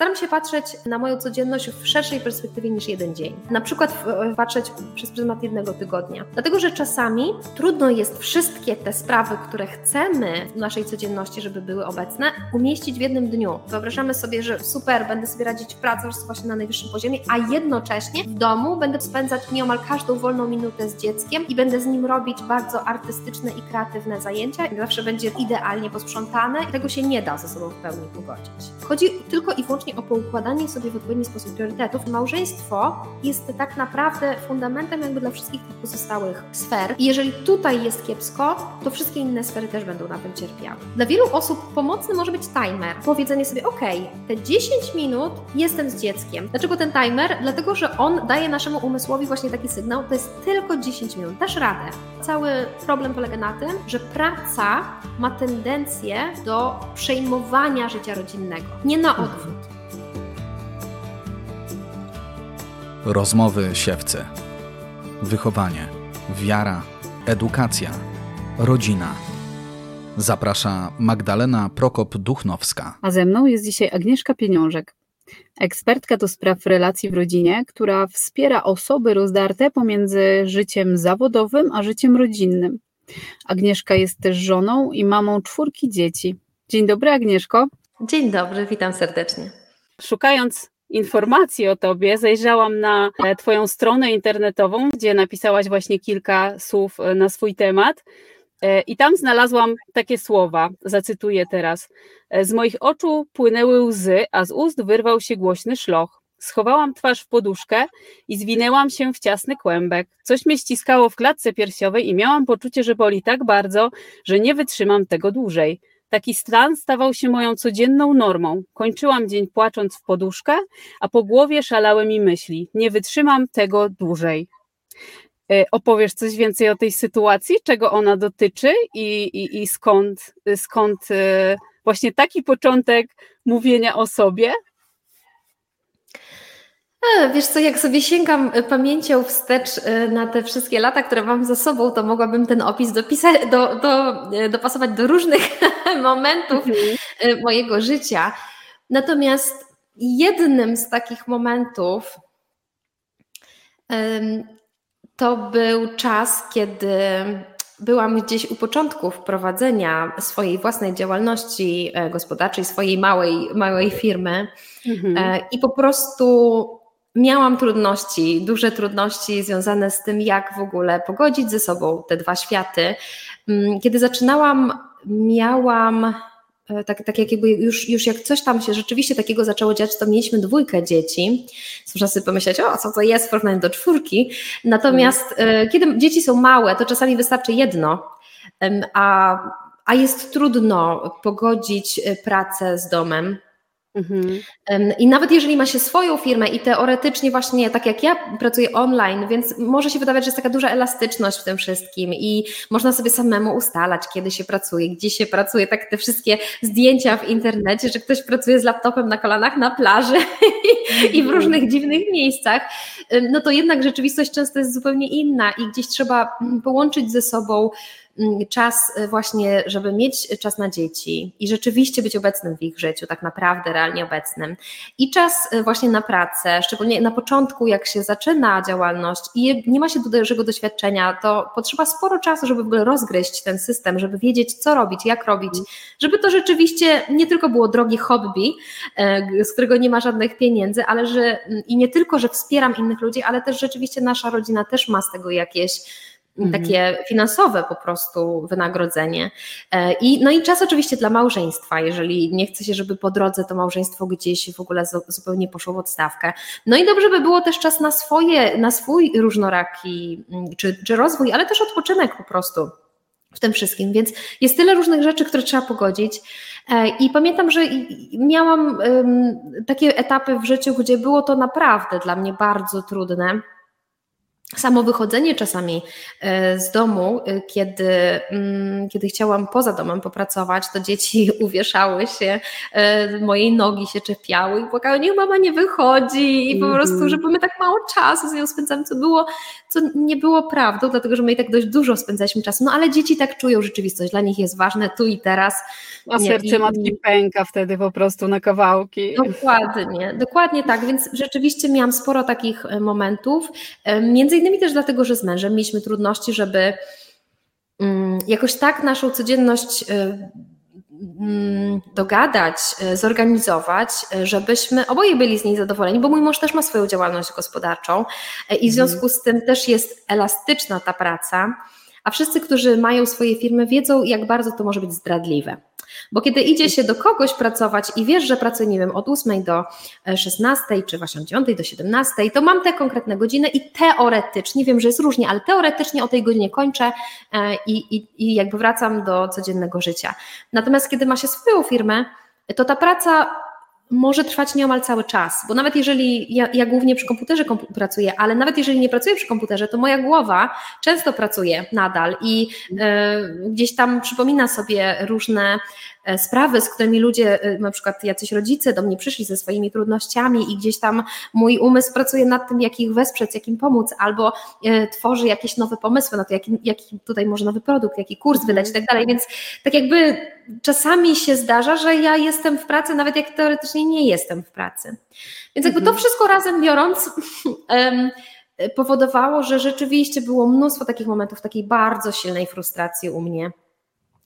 Staram się patrzeć na moją codzienność w szerszej perspektywie niż jeden dzień. Na przykład patrzeć przez pryzmat jednego tygodnia. Dlatego, że czasami trudno jest wszystkie te sprawy, które chcemy w naszej codzienności, żeby były obecne, umieścić w jednym dniu. Wyobrażamy sobie, że super, będę sobie radzić pracę właśnie na najwyższym poziomie, a jednocześnie w domu będę spędzać nieomal każdą wolną minutę z dzieckiem i będę z nim robić bardzo artystyczne i kreatywne zajęcia. I zawsze będzie idealnie posprzątane i tego się nie da ze sobą w pełni pogodzić. Chodzi tylko i wyłącznie o poukładanie sobie w odpowiedni sposób priorytetów. Małżeństwo jest tak naprawdę fundamentem jakby dla wszystkich tych pozostałych sfer. I jeżeli tutaj jest kiepsko, to wszystkie inne sfery też będą na tym cierpiały. Dla wielu osób pomocny może być timer. Powiedzenie sobie, te 10 minut jestem z dzieckiem. Dlaczego ten timer? Dlatego, że on daje naszemu umysłowi właśnie taki sygnał, to jest tylko 10 minut, dasz radę. Cały problem polega na tym, że praca ma tendencję do przejmowania życia rodzinnego. Nie na odwrót. Rozmowy siewcy. Wychowanie, wiara, edukacja, rodzina. Zaprasza Magdalena Prokop-Duchnowska. A ze mną jest dzisiaj Agnieszka Pieniążek, ekspertka do spraw relacji w rodzinie, która wspiera osoby rozdarte pomiędzy życiem zawodowym a życiem rodzinnym. Agnieszka jest też żoną i mamą 4 dzieci. Dzień dobry, Agnieszko. Dzień dobry, witam serdecznie. Szukając informacji o tobie, zajrzałam na twoją stronę internetową, gdzie napisałaś właśnie kilka słów na swój temat. I tam znalazłam takie słowa, zacytuję teraz. Z moich oczu płynęły łzy, a z ust wyrwał się głośny szloch. Schowałam twarz w poduszkę i zwinęłam się w ciasny kłębek. Coś mnie ściskało w klatce piersiowej i miałam poczucie, że boli tak bardzo, że nie wytrzymam tego dłużej. Taki stan stawał się moją codzienną normą. Kończyłam dzień płacząc w poduszkę, a po głowie szalały mi myśli. Nie wytrzymam tego dłużej. Opowiesz coś więcej o tej sytuacji, czego ona dotyczy i skąd właśnie taki początek mówienia o sobie? Wiesz co, jak sobie sięgam pamięcią wstecz na te wszystkie lata, które mam za sobą, to mogłabym ten opis dopasować do różnych momentów mojego życia. Natomiast jednym z takich momentów to był czas, kiedy byłam gdzieś u początków prowadzenia swojej własnej działalności gospodarczej, swojej małej firmy i po prostu miałam trudności, duże trudności związane z tym, jak w ogóle pogodzić ze sobą te dwa światy. Kiedy zaczynałam, miałam tak jakby już jak coś tam się rzeczywiście takiego zaczęło dziać, to mieliśmy 2 dzieci. Można sobie pomyśleć, co to jest w porównaniu do 4. Natomiast kiedy dzieci są małe, to czasami wystarczy jedno, a jest trudno pogodzić pracę z domem. I nawet jeżeli ma się swoją firmę i teoretycznie właśnie tak jak ja pracuję online, więc może się wydawać, że jest taka duża elastyczność w tym wszystkim i można sobie samemu ustalać, kiedy się pracuje, gdzie się pracuje, tak te wszystkie zdjęcia w internecie, że ktoś pracuje z laptopem na kolanach na plaży i w różnych dziwnych miejscach, no to jednak rzeczywistość często jest zupełnie inna i gdzieś trzeba połączyć ze sobą czas właśnie, żeby mieć czas na dzieci i rzeczywiście być obecnym w ich życiu, tak naprawdę realnie obecnym i czas właśnie na pracę, szczególnie na początku, jak się zaczyna działalność i nie ma się dużego doświadczenia, to potrzeba sporo czasu, żeby w ogóle rozgryźć ten system, żeby wiedzieć, co robić, jak robić, żeby to rzeczywiście nie tylko było drogie hobby, z którego nie ma żadnych pieniędzy, ale że i nie tylko, że wspieram innych ludzi, ale też rzeczywiście nasza rodzina też ma z tego jakieś takie finansowe po prostu wynagrodzenie. I czas oczywiście dla małżeństwa, jeżeli nie chce się, żeby po drodze to małżeństwo gdzieś w ogóle zupełnie poszło w odstawkę. No i dobrze by było też czas na swój różnoraki czy rozwój, ale też odpoczynek po prostu w tym wszystkim, więc jest tyle różnych rzeczy, które trzeba pogodzić i pamiętam, że miałam takie etapy w życiu, gdzie było to naprawdę dla mnie bardzo trudne. Samo wychodzenie czasami z domu, kiedy chciałam poza domem popracować, to dzieci uwieszały się, mojej nogi się czepiały i płakały, niech mama nie wychodzi i po prostu, żeby my tak mało czasu z nią spędzamy, co nie było prawdą, dlatego że my i tak dość dużo spędzaliśmy czasu, no ale dzieci tak czują rzeczywistość, dla nich jest ważne tu i teraz. A serce matki pęka wtedy po prostu na kawałki. Dokładnie tak, więc rzeczywiście miałam sporo takich momentów, między innymi też dlatego, że z mężem mieliśmy trudności, żeby jakoś tak naszą codzienność dogadać, zorganizować, żebyśmy oboje byli z niej zadowoleni, bo mój mąż też ma swoją działalność gospodarczą i w związku z tym też jest elastyczna ta praca, a wszyscy, którzy mają swoje firmy, wiedzą, jak bardzo to może być zdradliwe. Bo kiedy idzie się do kogoś pracować i wiesz, że pracuje, nie wiem, od 8 do 16, czy właśnie od 9 do 17, to mam te konkretne godziny i teoretycznie, wiem, że jest różnie, ale teoretycznie o tej godzinie kończę i jakby wracam do codziennego życia. Natomiast kiedy ma się swoją firmę, to ta praca może trwać nieomal cały czas, bo nawet jeżeli, ja głównie przy komputerze pracuję, ale nawet jeżeli nie pracuję przy komputerze, to moja głowa często pracuje nadal i gdzieś tam przypomina sobie różne sprawy, z którymi ludzie, na przykład jacyś rodzice do mnie przyszli ze swoimi trudnościami i gdzieś tam mój umysł pracuje nad tym, jak ich wesprzeć, jak im pomóc, albo tworzy jakieś nowe pomysły na to, jaki tutaj może nowy produkt, jaki kurs wydać i tak dalej, więc tak jakby czasami się zdarza, że ja jestem w pracy, nawet jak teoretycznie nie jestem w pracy. Więc jakby to wszystko razem biorąc powodowało, że rzeczywiście było mnóstwo takich momentów, takiej bardzo silnej frustracji u mnie.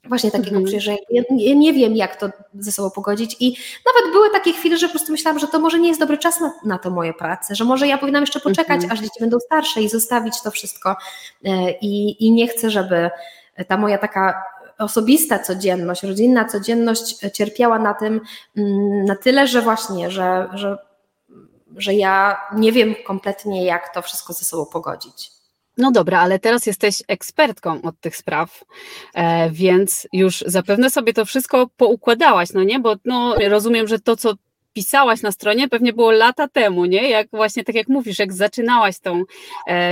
Właśnie takiego że ja nie wiem, jak to ze sobą pogodzić i nawet były takie chwile, że po prostu myślałam, że to może nie jest dobry czas na to moje prace, że może ja powinnam jeszcze poczekać, aż dzieci będą starsze i zostawić to wszystko i nie chcę, żeby ta moja taka osobista codzienność, rodzinna codzienność cierpiała na tym na tyle, że właśnie, że ja nie wiem kompletnie, jak to wszystko ze sobą pogodzić. No dobra, ale teraz jesteś ekspertką od tych spraw, więc już zapewne sobie to wszystko poukładałaś, no nie? Bo rozumiem, że to, co pisałaś na stronie, pewnie było lata temu, nie? Jak właśnie, tak jak mówisz, jak zaczynałaś tą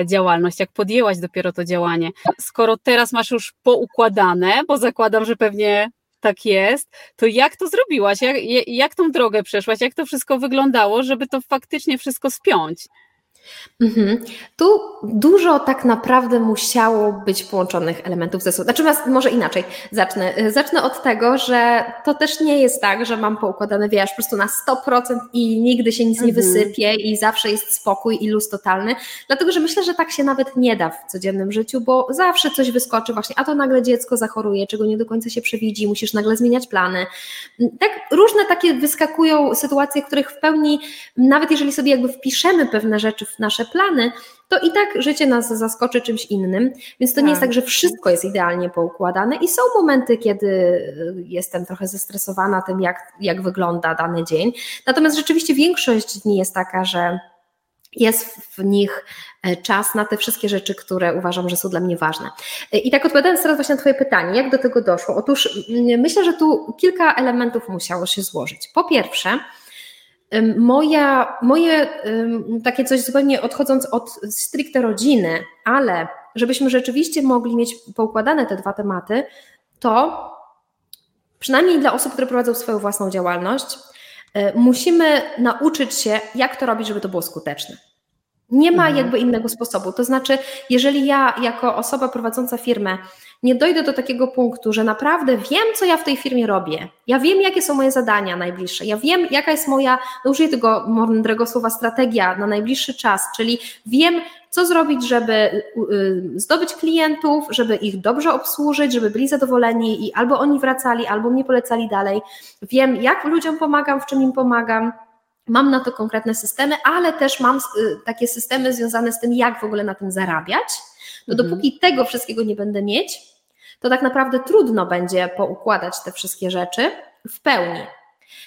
działalność, jak podjęłaś dopiero to działanie. Skoro teraz masz już poukładane, bo zakładam, że pewnie tak jest, to jak to zrobiłaś? Jak tą drogę przeszłaś? Jak to wszystko wyglądało, żeby to faktycznie wszystko spiąć? Tu dużo tak naprawdę musiało być połączonych elementów ze sobą. Natomiast może inaczej zacznę od tego, że to też nie jest tak, że mam poukładane, wiesz, po prostu na 100% i nigdy się nic nie wysypie i zawsze jest spokój i luz totalny, dlatego że myślę, że tak się nawet nie da w codziennym życiu, bo zawsze coś wyskoczy właśnie, a to nagle dziecko zachoruje, czego nie do końca się przewidzi, musisz nagle zmieniać plany. Tak, różne takie wyskakują sytuacje, których w pełni, nawet jeżeli sobie jakby wpiszemy pewne rzeczy w nasze plany, to i tak życie nas zaskoczy czymś innym, więc to nie jest tak, że wszystko jest idealnie poukładane i są momenty, kiedy jestem trochę zestresowana tym, jak wygląda dany dzień, natomiast rzeczywiście większość dni jest taka, że jest w nich czas na te wszystkie rzeczy, które uważam, że są dla mnie ważne. I tak odpowiadając teraz właśnie na Twoje pytanie, jak do tego doszło? Otóż myślę, że tu kilka elementów musiało się złożyć. Po pierwsze, moje takie coś zupełnie odchodząc od stricte rodziny, ale żebyśmy rzeczywiście mogli mieć poukładane te dwa tematy, to przynajmniej dla osób, które prowadzą swoją własną działalność, musimy nauczyć się, jak to robić, żeby to było skuteczne. Nie ma jakby innego sposobu, to znaczy jeżeli ja jako osoba prowadząca firmę nie dojdę do takiego punktu, że naprawdę wiem, co ja w tej firmie robię, ja wiem, jakie są moje zadania najbliższe, ja wiem, jaka jest moja, użyję tego mądrego słowa, strategia na najbliższy czas, czyli wiem, co zrobić, żeby zdobyć klientów, żeby ich dobrze obsłużyć, żeby byli zadowoleni i albo oni wracali, albo mnie polecali dalej, wiem, jak ludziom pomagam, w czym im pomagam. Mam na to konkretne systemy, ale też mam takie systemy związane z tym, jak w ogóle na tym zarabiać. No dopóki tego wszystkiego nie będę mieć, to tak naprawdę trudno będzie poukładać te wszystkie rzeczy w pełni.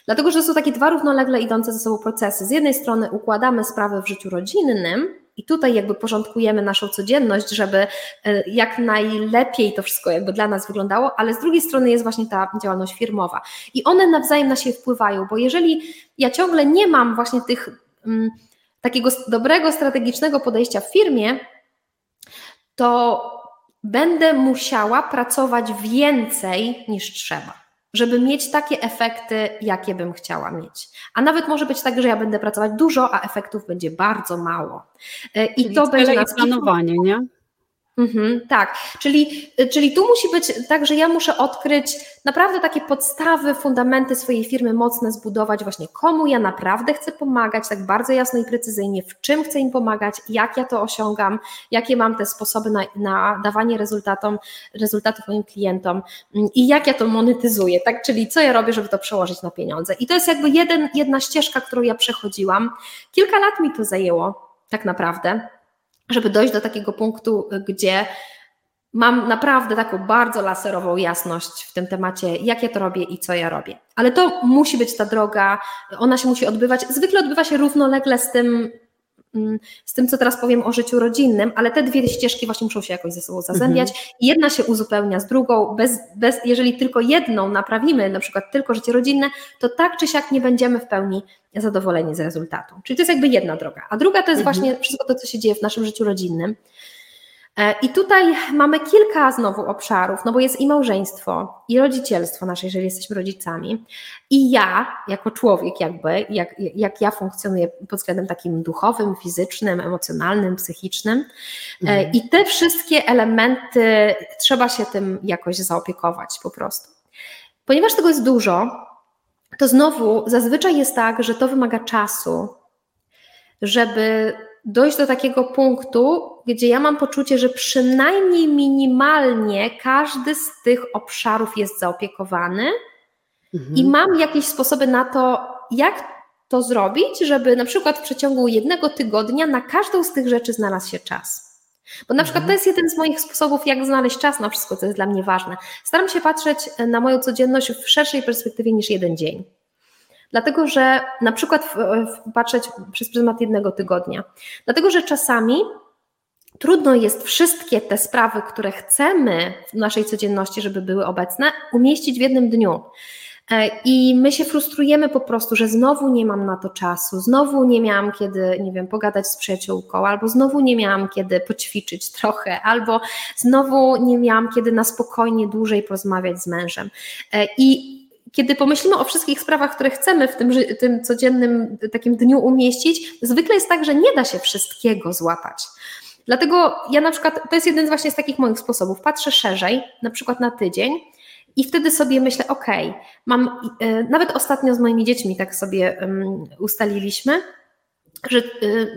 Dlatego, że są takie dwa równolegle idące ze sobą procesy. Z jednej strony układamy sprawy w życiu rodzinnym i tutaj jakby porządkujemy naszą codzienność, żeby jak najlepiej to wszystko jakby dla nas wyglądało, ale z drugiej strony jest właśnie ta działalność firmowa i one nawzajem na siebie wpływają, bo jeżeli ja ciągle nie mam właśnie tych takiego dobrego, strategicznego podejścia w firmie, to będę musiała pracować więcej niż trzeba, żeby mieć takie efekty, jakie bym chciała mieć. A nawet może być tak, że ja będę pracować dużo, a efektów będzie bardzo mało. I czyli to będzie nas planowanie, nie? Tak, czyli tu musi być tak, że ja muszę odkryć naprawdę takie podstawy, fundamenty swojej firmy mocne, zbudować właśnie komu ja naprawdę chcę pomagać, tak bardzo jasno i precyzyjnie, w czym chcę im pomagać, jak ja to osiągam, jakie mam te sposoby na dawanie rezultatów moim klientom i jak ja to monetyzuję, tak? Czyli co ja robię, żeby to przełożyć na pieniądze. I to jest jakby jedna ścieżka, którą ja przechodziłam. Kilka lat mi to zajęło tak naprawdę, żeby dojść do takiego punktu, gdzie mam naprawdę taką bardzo laserową jasność w tym temacie, jak ja to robię i co ja robię. Ale to musi być ta droga, ona się musi odbywać. Zwykle odbywa się równolegle z tym, co teraz powiem o życiu rodzinnym, ale te dwie ścieżki właśnie muszą się jakoś ze sobą zazębiać. Jedna się uzupełnia z drugą, jeżeli tylko jedną naprawimy, na przykład tylko życie rodzinne, to tak czy siak nie będziemy w pełni zadowoleni z rezultatu. Czyli to jest jakby jedna droga. A druga to jest właśnie wszystko to, co się dzieje w naszym życiu rodzinnym. I tutaj mamy kilka znowu obszarów, no bo jest i małżeństwo, i rodzicielstwo nasze, jeżeli jesteśmy rodzicami, i ja jako człowiek jakby, jak ja funkcjonuję pod względem takim duchowym, fizycznym, emocjonalnym, psychicznym. I te wszystkie elementy, trzeba się tym jakoś zaopiekować po prostu. Ponieważ tego jest dużo, to znowu zazwyczaj jest tak, że to wymaga czasu, żeby dojść do takiego punktu, gdzie ja mam poczucie, że przynajmniej minimalnie każdy z tych obszarów jest zaopiekowany i mam jakieś sposoby na to, jak to zrobić, żeby na przykład w przeciągu jednego tygodnia na każdą z tych rzeczy znalazł się czas. Bo na przykład to jest jeden z moich sposobów, jak znaleźć czas na wszystko, co jest dla mnie ważne. Staram się patrzeć na moją codzienność w szerszej perspektywie niż jeden dzień. Dlatego, że na przykład patrzeć przez pryzmat jednego tygodnia. Dlatego, że czasami trudno jest wszystkie te sprawy, które chcemy w naszej codzienności, żeby były obecne, umieścić w jednym dniu. I my się frustrujemy po prostu, że znowu nie mam na to czasu, znowu nie miałam kiedy, nie wiem, pogadać z przyjaciółką, albo znowu nie miałam kiedy poćwiczyć trochę, albo znowu nie miałam kiedy na spokojnie dłużej porozmawiać z mężem. I kiedy pomyślimy o wszystkich sprawach, które chcemy w tym codziennym takim dniu umieścić, zwykle jest tak, że nie da się wszystkiego złapać. Dlatego ja na przykład, to jest jeden właśnie z takich moich sposobów, patrzę szerzej, na przykład na tydzień i wtedy sobie myślę, mam, nawet ostatnio z moimi dziećmi tak sobie ustaliliśmy, że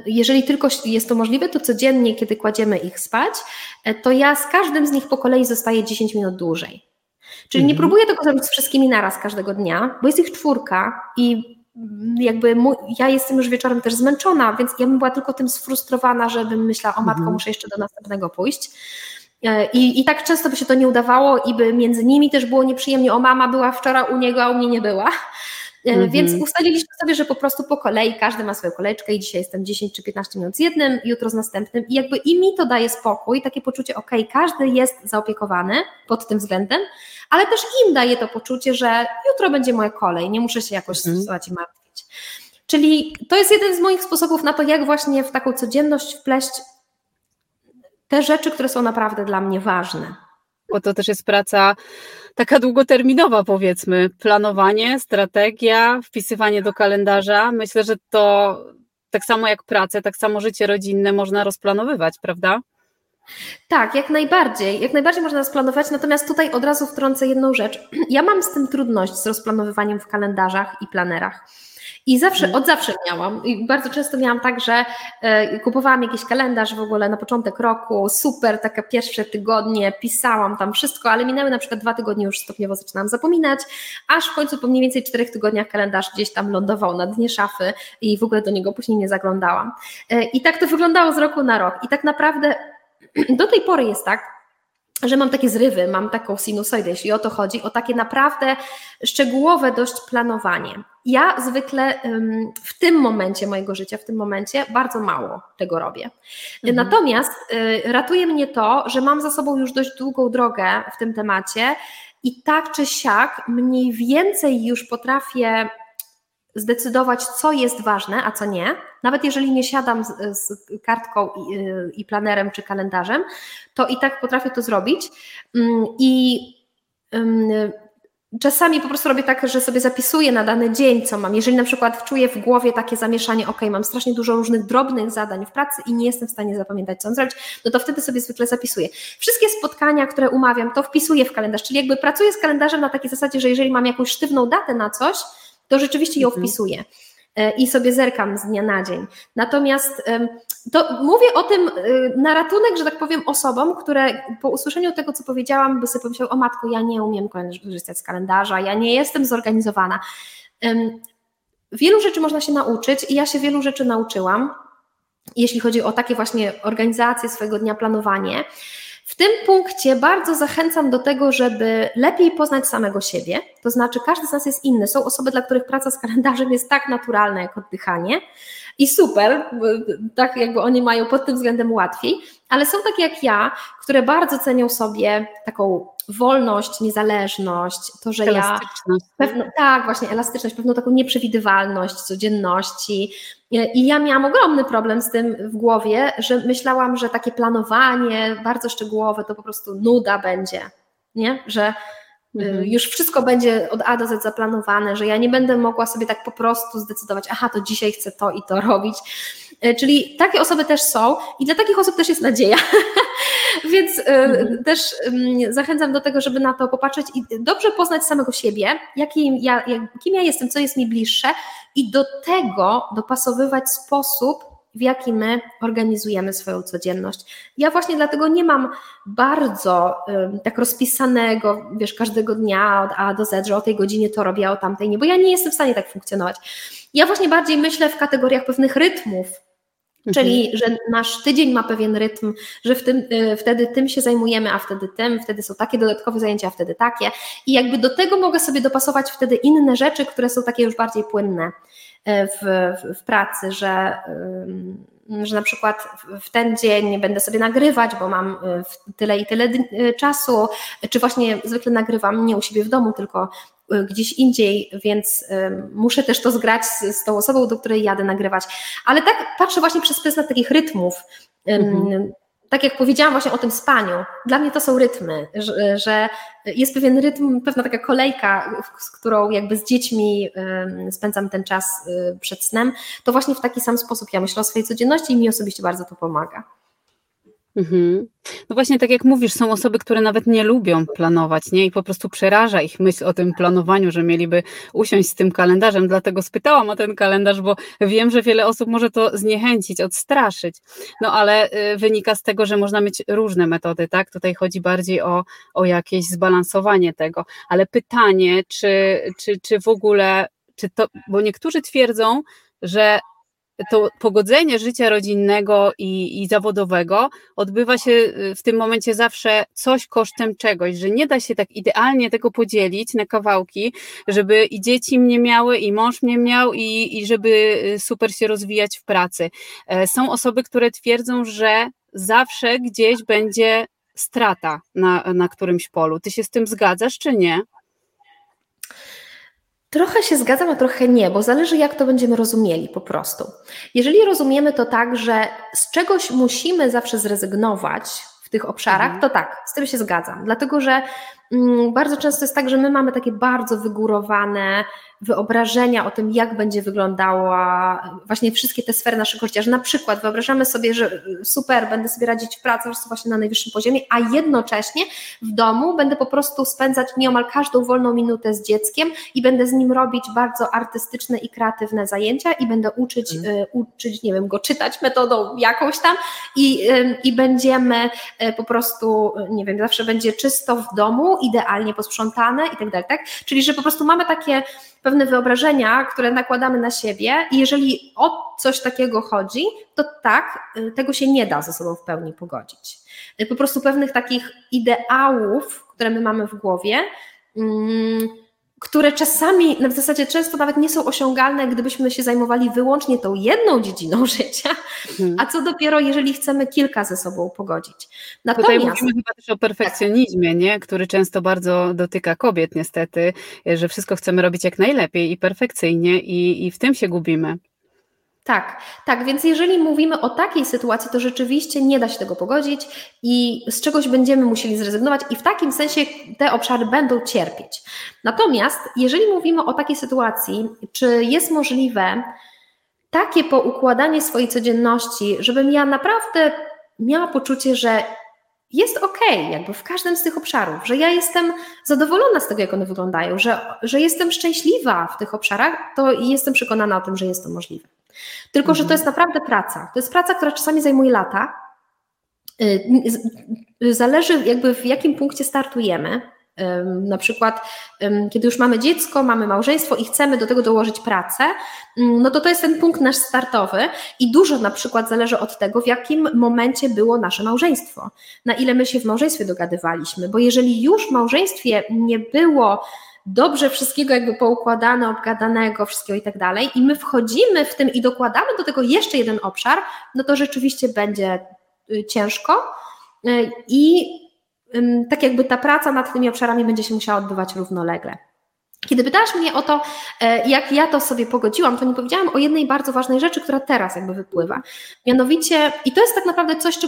jeżeli tylko jest to możliwe, to codziennie, kiedy kładziemy ich spać, to ja z każdym z nich po kolei zostaję 10 minut dłużej. Czyli nie próbuję tego zrobić z wszystkimi naraz każdego dnia, bo jest ich 4 i jakby ja jestem już wieczorem też zmęczona, więc ja bym była tylko tym sfrustrowana, żebym myślała, o matko, muszę jeszcze do następnego pójść. I tak często by się to nie udawało i by między nimi też było nieprzyjemnie, o mama była wczoraj u niego, a u mnie nie była. Więc ustaliliśmy sobie, że po prostu po kolei każdy ma swoją kolejeczkę i dzisiaj jestem 10 czy 15 minut z jednym, jutro z następnym i jakby i mi to daje spokój, takie poczucie, każdy jest zaopiekowany pod tym względem, ale też im daje to poczucie, że jutro będzie moja kolej, nie muszę się jakoś stresować i martwić. Czyli to jest jeden z moich sposobów na to, jak właśnie w taką codzienność wpleść te rzeczy, które są naprawdę dla mnie ważne. Bo to też jest praca taka długoterminowa, powiedzmy, planowanie, strategia, wpisywanie do kalendarza. Myślę, że to tak samo jak pracę, tak samo życie rodzinne można rozplanowywać, prawda? Tak, jak najbardziej można rozplanować, natomiast tutaj od razu wtrącę jedną rzecz. Ja mam z tym trudność z rozplanowywaniem w kalendarzach i planerach. I od zawsze miałam. I bardzo często miałam tak, że kupowałam jakiś kalendarz w ogóle na początek roku, super, takie pierwsze tygodnie, pisałam tam wszystko, ale minęły na przykład 2 tygodnie, już stopniowo zaczynałam zapominać, aż w końcu po mniej więcej 4 tygodniach kalendarz gdzieś tam lądował na dnie szafy i w ogóle do niego później nie zaglądałam. I tak to wyglądało z roku na rok. I tak naprawdę do tej pory jest tak, że mam takie zrywy, mam taką sinusoidę, jeśli o to chodzi, o takie naprawdę szczegółowe dość planowanie. Ja zwykle w tym momencie mojego życia, w tym momencie bardzo mało tego robię. Natomiast ratuje mnie to, że mam za sobą już dość długą drogę w tym temacie i tak czy siak mniej więcej już potrafię zdecydować, co jest ważne, a co nie. Nawet jeżeli nie siadam z kartką i planerem czy kalendarzem, to i tak potrafię to zrobić. I czasami po prostu robię tak, że sobie zapisuję na dany dzień, co mam. Jeżeli na przykład czuję w głowie takie zamieszanie, ok, mam strasznie dużo różnych drobnych zadań w pracy i nie jestem w stanie zapamiętać, co mam zrobić, no to wtedy sobie zwykle zapisuję. Wszystkie spotkania, które umawiam, to wpisuję w kalendarz, czyli jakby pracuję z kalendarzem na takiej zasadzie, że jeżeli mam jakąś sztywną datę na coś, to rzeczywiście ją wpisuję i sobie zerkam z dnia na dzień. Natomiast to mówię o tym na ratunek, że tak powiem, osobom, które po usłyszeniu tego, co powiedziałam, by sobie pomyślały, o matko, ja nie umiem korzystać z kalendarza, ja nie jestem zorganizowana. Wielu rzeczy można się nauczyć i ja się wielu rzeczy nauczyłam, jeśli chodzi o takie właśnie organizację swojego dnia, planowanie. W tym punkcie bardzo zachęcam do tego, żeby lepiej poznać samego siebie, to znaczy każdy z nas jest inny. Są osoby, dla których praca z kalendarzem jest tak naturalna jak oddychanie i super, tak jakby oni mają pod tym względem łatwiej, ale są takie jak ja, które bardzo cenią sobie taką wolność, niezależność, to, że elastyczność. Tak, właśnie elastyczność, pewną taką nieprzewidywalność codzienności. I ja miałam ogromny problem z tym w głowie, że myślałam, że takie planowanie bardzo szczegółowe to po prostu nuda będzie, nie? Że już wszystko będzie od A do Z zaplanowane, że ja nie będę mogła sobie tak po prostu zdecydować, aha, to dzisiaj chcę to i to robić. Czyli takie osoby też są i dla takich osób też jest nadzieja. Więc też zachęcam do tego, żeby na to popatrzeć i dobrze poznać samego siebie, kim ja jestem, co jest mi bliższe i do tego dopasowywać sposób, w jaki my organizujemy swoją codzienność. Ja właśnie dlatego nie mam bardzo tak rozpisanego, wiesz, każdego dnia od A do Z, że o tej godzinie to robię, a o tamtej nie, bo ja nie jestem w stanie tak funkcjonować. Ja właśnie bardziej myślę w kategoriach pewnych rytmów, czyli że nasz tydzień ma pewien rytm, że wtedy tym się zajmujemy, a wtedy tym, wtedy są takie dodatkowe zajęcia, a wtedy takie i jakby do tego mogę sobie dopasować wtedy inne rzeczy, które są takie już bardziej płynne w pracy, że na przykład w ten dzień będę sobie nagrywać, bo mam tyle i tyle czasu, czy właśnie zwykle nagrywam nie u siebie w domu, tylko gdzieś indziej, więc muszę też to zgrać z tą osobą, do której jadę nagrywać. Ale tak patrzę właśnie przez pryzmat takich rytmów. Tak jak powiedziałam właśnie o tym spaniu, dla mnie to są rytmy, że jest pewien rytm, pewna taka kolejka, z którą jakby z dziećmi spędzam ten czas przed snem, to właśnie w taki sam sposób ja myślę o swojej codzienności i mi osobiście bardzo to pomaga. No właśnie tak jak mówisz, są osoby, które nawet nie lubią planować, nie? I po prostu przeraża ich myśl o tym planowaniu, że mieliby usiąść z tym kalendarzem, dlatego spytałam o ten kalendarz, bo wiem, że wiele osób może to zniechęcić, odstraszyć, no ale wynika z tego, że można mieć różne metody, tak? Tutaj chodzi bardziej o jakieś zbalansowanie tego, ale pytanie, czy w ogóle, czy to, bo niektórzy twierdzą, że to pogodzenie życia rodzinnego i zawodowego odbywa się w tym momencie zawsze coś kosztem czegoś, że nie da się tak idealnie tego podzielić na kawałki, żeby i dzieci mnie miały, i mąż mnie miał, i żeby super się rozwijać w pracy. Są osoby, które twierdzą, że zawsze gdzieś będzie strata na którymś polu. Ty się z tym zgadzasz, czy nie? Trochę się zgadzam, a trochę nie, bo zależy jak to będziemy rozumieli po prostu. Jeżeli rozumiemy to tak, że z czegoś musimy zawsze zrezygnować w tych obszarach, to tak, z tym się zgadzam. Dlatego, że bardzo często jest tak, że my mamy takie bardzo wygórowane wyobrażenia o tym, jak będzie wyglądała właśnie wszystkie te sfery naszego życia, że na przykład wyobrażamy sobie, że super, będę sobie radzić w pracy właśnie na najwyższym poziomie, a jednocześnie w domu będę po prostu spędzać nieomal każdą wolną minutę z dzieckiem i będę z nim robić bardzo artystyczne i kreatywne zajęcia i będę uczyć, nie wiem, go czytać metodą jakąś tam i będziemy po prostu, nie wiem, zawsze będzie czysto w domu, idealnie posprzątane i tak dalej, tak? Czyli, że po prostu mamy takie pewne wyobrażenia, które nakładamy na siebie i jeżeli o coś takiego chodzi, to tak, tego się nie da ze sobą w pełni pogodzić. Po prostu pewnych takich ideałów, które my mamy w głowie, które czasami, w zasadzie często nawet nie są osiągalne, gdybyśmy się zajmowali wyłącznie tą jedną dziedziną życia, a co dopiero, jeżeli chcemy kilka ze sobą pogodzić. Natomiast... Tutaj mówimy chyba też o perfekcjonizmie, nie? Który często bardzo dotyka kobiet niestety, że wszystko chcemy robić jak najlepiej i perfekcyjnie i w tym się gubimy. Tak, więc jeżeli mówimy o takiej sytuacji, to rzeczywiście nie da się tego pogodzić i z czegoś będziemy musieli zrezygnować i w takim sensie te obszary będą cierpieć. Natomiast jeżeli mówimy o takiej sytuacji, czy jest możliwe takie poukładanie swojej codzienności, żebym ja naprawdę miała poczucie, że jest okej, jakby w każdym z tych obszarów, że ja jestem zadowolona z tego, jak one wyglądają, że jestem szczęśliwa w tych obszarach, to jestem przekonana o tym, że jest to możliwe. Tylko, że to jest naprawdę praca. To jest praca, która czasami zajmuje lata. Zależy jakby w jakim punkcie startujemy. Na przykład, kiedy już mamy dziecko, mamy małżeństwo i chcemy do tego dołożyć pracę, no to jest ten punkt nasz startowy i dużo na przykład zależy od tego, w jakim momencie było nasze małżeństwo. Na ile my się w małżeństwie dogadywaliśmy, bo jeżeli już w małżeństwie nie było dobrze wszystkiego jakby poukładane, obgadanego, wszystkiego i tak dalej i my wchodzimy w tym i dokładamy do tego jeszcze jeden obszar, no to rzeczywiście będzie ciężko i tak jakby ta praca nad tymi obszarami będzie się musiała odbywać równolegle. Kiedy pytałaś mnie o to, jak ja to sobie pogodziłam, to nie powiedziałam o jednej bardzo ważnej rzeczy, która teraz jakby wypływa. Mianowicie, i to jest tak naprawdę coś,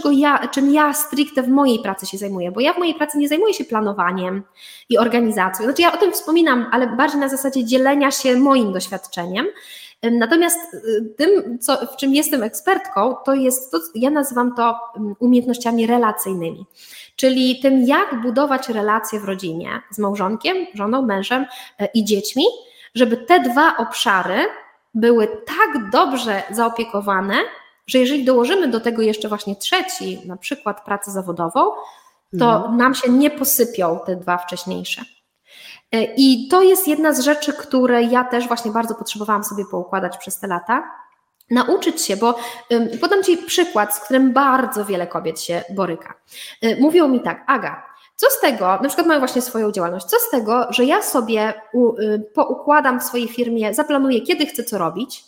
czym ja stricte w mojej pracy się zajmuję, bo ja w mojej pracy nie zajmuję się planowaniem i organizacją. Znaczy ja o tym wspominam, ale bardziej na zasadzie dzielenia się moim doświadczeniem. Natomiast tym, w czym jestem ekspertką, to jest to, ja nazywam to umiejętnościami relacyjnymi, czyli tym, jak budować relacje w rodzinie z małżonkiem, żoną, mężem i dziećmi, żeby te dwa obszary były tak dobrze zaopiekowane, że jeżeli dołożymy do tego jeszcze właśnie trzeci, na przykład pracę zawodową, to nam się nie posypią te dwa wcześniejsze. I to jest jedna z rzeczy, które ja też właśnie bardzo potrzebowałam sobie poukładać przez te lata, nauczyć się, bo podam Ci przykład, z którym bardzo wiele kobiet się boryka. Mówią mi tak: Aga, co z tego, na przykład mają właśnie swoją działalność, co z tego, że ja sobie poukładam w swojej firmie, zaplanuję, kiedy chcę co robić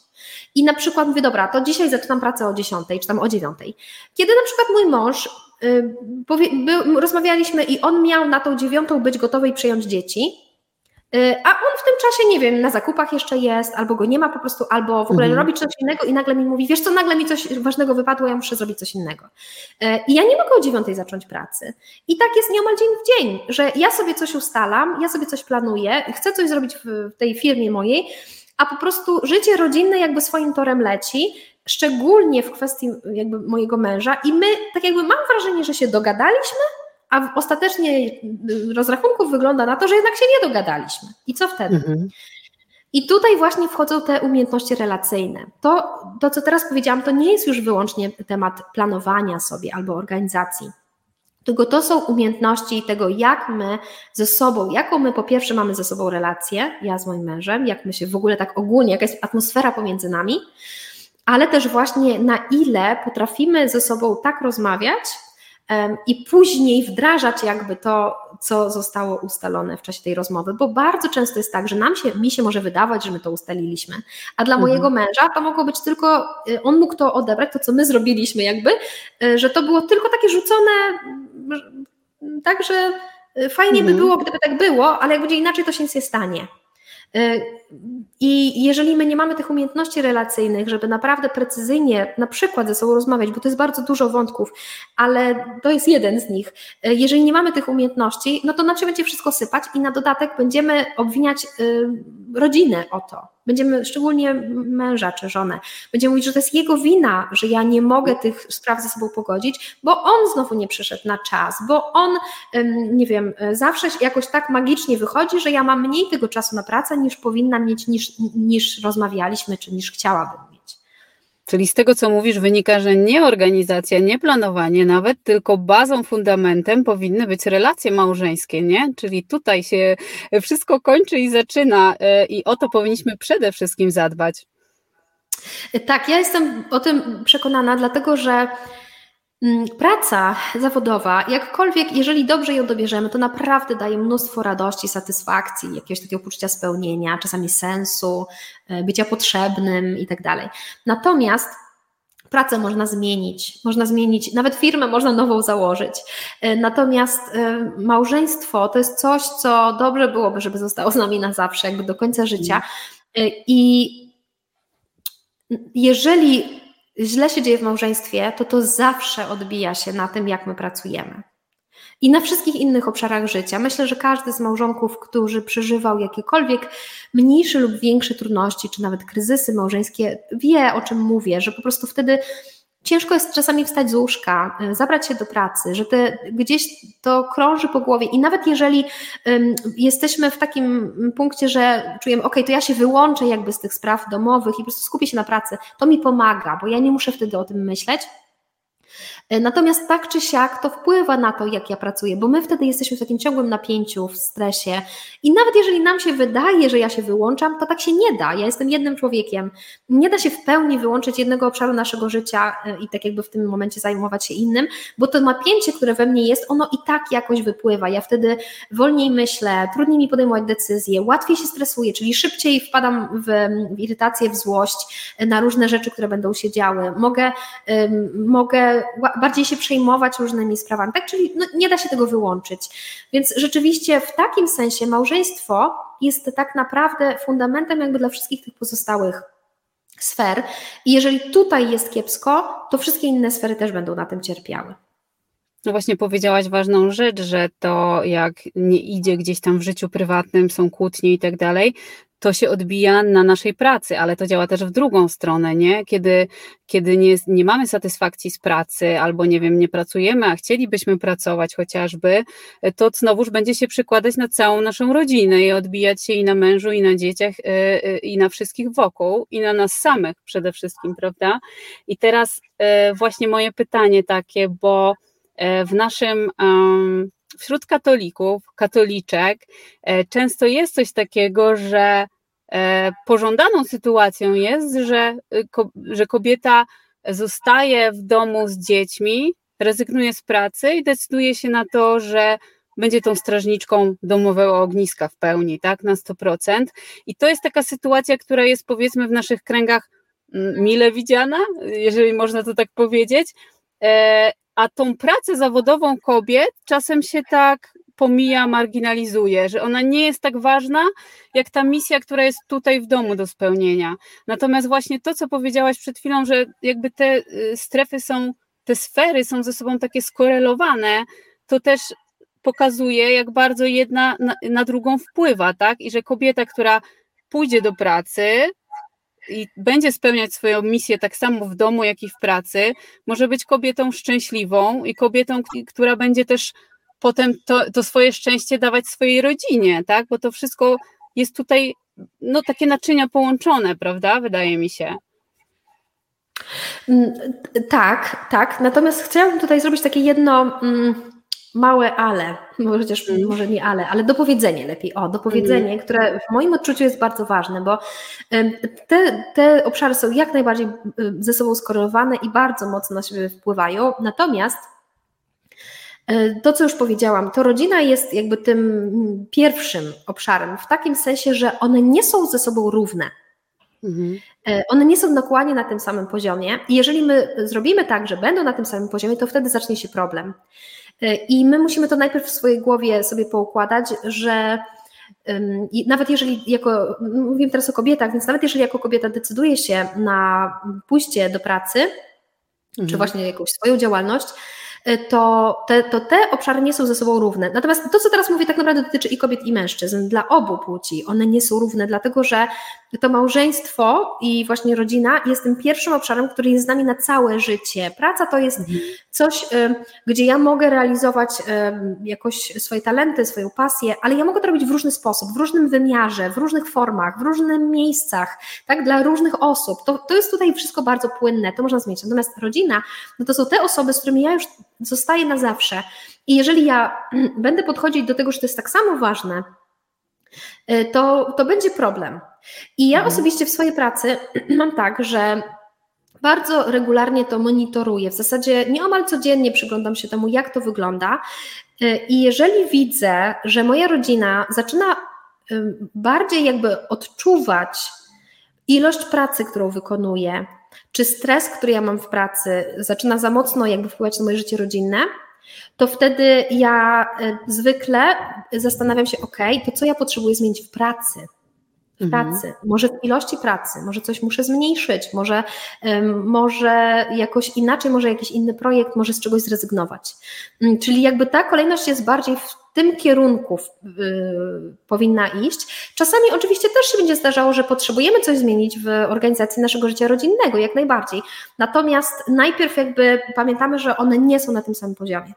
i na przykład mówię, dobra, to dzisiaj zaczynam pracę o 10 czy tam o 9. Kiedy na przykład mój mąż, rozmawialiśmy i on miał na tą 9 być gotowy i przyjąć dzieci, a on w tym czasie, nie wiem, na zakupach jeszcze jest, albo go nie ma po prostu, albo w ogóle robi coś innego i nagle mi mówi, wiesz co, nagle mi coś ważnego wypadło, ja muszę zrobić coś innego. I ja nie mogę o 9 zacząć pracy. I tak jest nieomal dzień w dzień, że ja sobie coś ustalam, ja sobie coś planuję, chcę coś zrobić w tej firmie mojej, a po prostu życie rodzinne jakby swoim torem leci, szczególnie w kwestii jakby mojego męża i my tak jakby mam wrażenie, że się dogadaliśmy, a ostatecznie rozrachunków wygląda na to, że jednak się nie dogadaliśmy. I co wtedy? I tutaj właśnie wchodzą te umiejętności relacyjne. To, co teraz powiedziałam, to nie jest już wyłącznie temat planowania sobie albo organizacji. Tylko to są umiejętności tego, jak my ze sobą, jaką my po pierwsze mamy ze sobą relację, ja z moim mężem, jak my się w ogóle tak ogólnie, jaka jest atmosfera pomiędzy nami, ale też właśnie na ile potrafimy ze sobą tak rozmawiać i później wdrażać jakby to, co zostało ustalone w czasie tej rozmowy, bo bardzo często jest tak, że mi się może wydawać, że my to ustaliliśmy, a dla mojego męża to mogło być tylko, on mógł to odebrać, to co my zrobiliśmy jakby, że to było tylko takie rzucone, także fajnie by było, gdyby tak było, ale jak będzie inaczej, to się nie stanie. I jeżeli my nie mamy tych umiejętności relacyjnych, żeby naprawdę precyzyjnie na przykład ze sobą rozmawiać, bo to jest bardzo dużo wątków, ale to jest jeden z nich, jeżeli nie mamy tych umiejętności, no to znaczy będzie wszystko sypać i na dodatek będziemy obwiniać rodzinę o to, będziemy szczególnie męża czy żonę, będziemy mówić, że to jest jego wina, że ja nie mogę tych spraw ze sobą pogodzić, bo on znowu nie przyszedł na czas, bo on, nie wiem, zawsze jakoś tak magicznie wychodzi, że ja mam mniej tego czasu na pracę niż powinna mieć, niż rozmawialiśmy, czy niż chciałabym mieć. Czyli z tego, co mówisz, wynika, że nie organizacja, nie planowanie nawet, tylko bazą, fundamentem powinny być relacje małżeńskie, nie? Czyli tutaj się wszystko kończy i zaczyna i o to powinniśmy przede wszystkim zadbać. Tak, ja jestem o tym przekonana, dlatego że Praca zawodowa, jakkolwiek, jeżeli dobrze ją dobierzemy, to naprawdę daje mnóstwo radości, satysfakcji, jakiegoś takiego poczucia spełnienia, czasami sensu, bycia potrzebnym i tak dalej. Natomiast pracę można zmienić, nawet firmę można nową założyć. Natomiast małżeństwo to jest coś, co dobrze byłoby, żeby zostało z nami na zawsze, jakby do końca życia. I jeżeli źle się dzieje w małżeństwie, to zawsze odbija się na tym, jak my pracujemy. I na wszystkich innych obszarach życia. Myślę, że każdy z małżonków, który przeżywał jakiekolwiek mniejsze lub większe trudności, czy nawet kryzysy małżeńskie, wie, o czym mówię, że po prostu wtedy ciężko jest czasami wstać z łóżka, zabrać się do pracy, że gdzieś to krąży po głowie i nawet jeżeli jesteśmy w takim punkcie, że czujemy, okej, to ja się wyłączę jakby z tych spraw domowych i po prostu skupię się na pracy, to mi pomaga, bo ja nie muszę wtedy o tym myśleć. Natomiast tak czy siak to wpływa na to, jak ja pracuję, bo my wtedy jesteśmy w takim ciągłym napięciu, w stresie i nawet jeżeli nam się wydaje, że ja się wyłączam, to tak się nie da, ja jestem jednym człowiekiem, nie da się w pełni wyłączyć jednego obszaru naszego życia i tak jakby w tym momencie zajmować się innym, bo to napięcie, które we mnie jest, ono i tak jakoś wypływa, ja wtedy wolniej myślę, trudniej mi podejmować decyzje, łatwiej się stresuję, czyli szybciej wpadam w irytację, w złość na różne rzeczy, które będą się działy, mogę bardziej się przejmować różnymi sprawami, tak? Czyli nie da się tego wyłączyć. Więc rzeczywiście w takim sensie małżeństwo jest tak naprawdę fundamentem jakby dla wszystkich tych pozostałych sfer i jeżeli tutaj jest kiepsko, to wszystkie inne sfery też będą na tym cierpiały. No właśnie powiedziałaś ważną rzecz, że to jak nie idzie gdzieś tam w życiu prywatnym, są kłótnie i tak dalej, to się odbija na naszej pracy, ale to działa też w drugą stronę, nie? Kiedy nie mamy satysfakcji z pracy albo nie pracujemy, a chcielibyśmy pracować chociażby, to znowuż będzie się przykładać na całą naszą rodzinę i odbijać się i na mężu, i na dzieciach, i na wszystkich wokół, i na nas samych przede wszystkim, prawda? I teraz właśnie moje pytanie takie, bo w naszym... Wśród katolików, katoliczek często jest coś takiego, że pożądaną sytuacją jest, że kobieta zostaje w domu z dziećmi, rezygnuje z pracy i decyduje się na to, że będzie tą strażniczką domowego ogniska w pełni, tak, na 100%. I to jest taka sytuacja, która jest, powiedzmy, w naszych kręgach mile widziana, jeżeli można to tak powiedzieć. A tą pracę zawodową kobiet czasem się tak pomija, marginalizuje, że ona nie jest tak ważna jak ta misja, która jest tutaj w domu do spełnienia. Natomiast właśnie to, co powiedziałaś przed chwilą, że jakby te strefy są, te sfery są ze sobą takie skorelowane, to też pokazuje, jak bardzo jedna na drugą wpływa, tak? I że kobieta, która pójdzie do pracy i będzie spełniać swoją misję tak samo w domu, jak i w pracy, może być kobietą szczęśliwą i kobietą, która będzie też potem to swoje szczęście dawać swojej rodzinie, tak? Bo to wszystko jest tutaj, no, takie naczynia połączone, prawda? Wydaje mi się. Tak. Natomiast chciałabym tutaj zrobić takie jedno... małe ale, chociaż może nie ale dopowiedzenie lepiej, dopowiedzenie, które w moim odczuciu jest bardzo ważne, bo te obszary są jak najbardziej ze sobą skorelowane i bardzo mocno na siebie wpływają, natomiast to, co już powiedziałam, to rodzina jest jakby tym pierwszym obszarem, w takim sensie, że one nie są ze sobą równe. One nie są dokładnie na tym samym poziomie i jeżeli my zrobimy tak, że będą na tym samym poziomie, to wtedy zacznie się problem. I my musimy to najpierw w swojej głowie sobie poukładać, że nawet jeżeli mówimy teraz o kobietach, więc nawet jeżeli jako kobieta decyduje się na pójście do pracy, czy właśnie jakąś swoją działalność, to te obszary nie są ze sobą równe. Natomiast to, co teraz mówię, tak naprawdę dotyczy i kobiet, i mężczyzn. Dla obu płci one nie są równe, dlatego że to małżeństwo i właśnie rodzina jest tym pierwszym obszarem, który jest z nami na całe życie. Praca to jest coś, gdzie ja mogę realizować jakoś swoje talenty, swoją pasję, ale ja mogę to robić w różny sposób, w różnym wymiarze, w różnych formach, w różnych miejscach, tak, dla różnych osób. To jest tutaj wszystko bardzo płynne, to można zmienić. Natomiast rodzina, no to są te osoby, z którymi ja już zostaję na zawsze. I jeżeli ja będę podchodzić do tego, że to jest tak samo ważne, to będzie problem. I ja osobiście w swojej pracy mam tak, że bardzo regularnie to monitoruję. W zasadzie nieomal codziennie przyglądam się temu, jak to wygląda. I jeżeli widzę, że moja rodzina zaczyna bardziej jakby odczuwać ilość pracy, którą wykonuję, czy stres, który ja mam w pracy, zaczyna za mocno jakby wpływać na moje życie rodzinne, to wtedy ja zwykle zastanawiam się, to co ja potrzebuję zmienić w pracy? Może w ilości pracy, może coś muszę zmniejszyć, może jakoś inaczej, może jakiś inny projekt, może z czegoś zrezygnować. Czyli jakby ta kolejność jest bardziej w tym kierunku powinna iść. Czasami oczywiście też się będzie zdarzało, że potrzebujemy coś zmienić w organizacji naszego życia rodzinnego, jak najbardziej. Natomiast najpierw jakby pamiętamy, że one nie są na tym samym poziomie.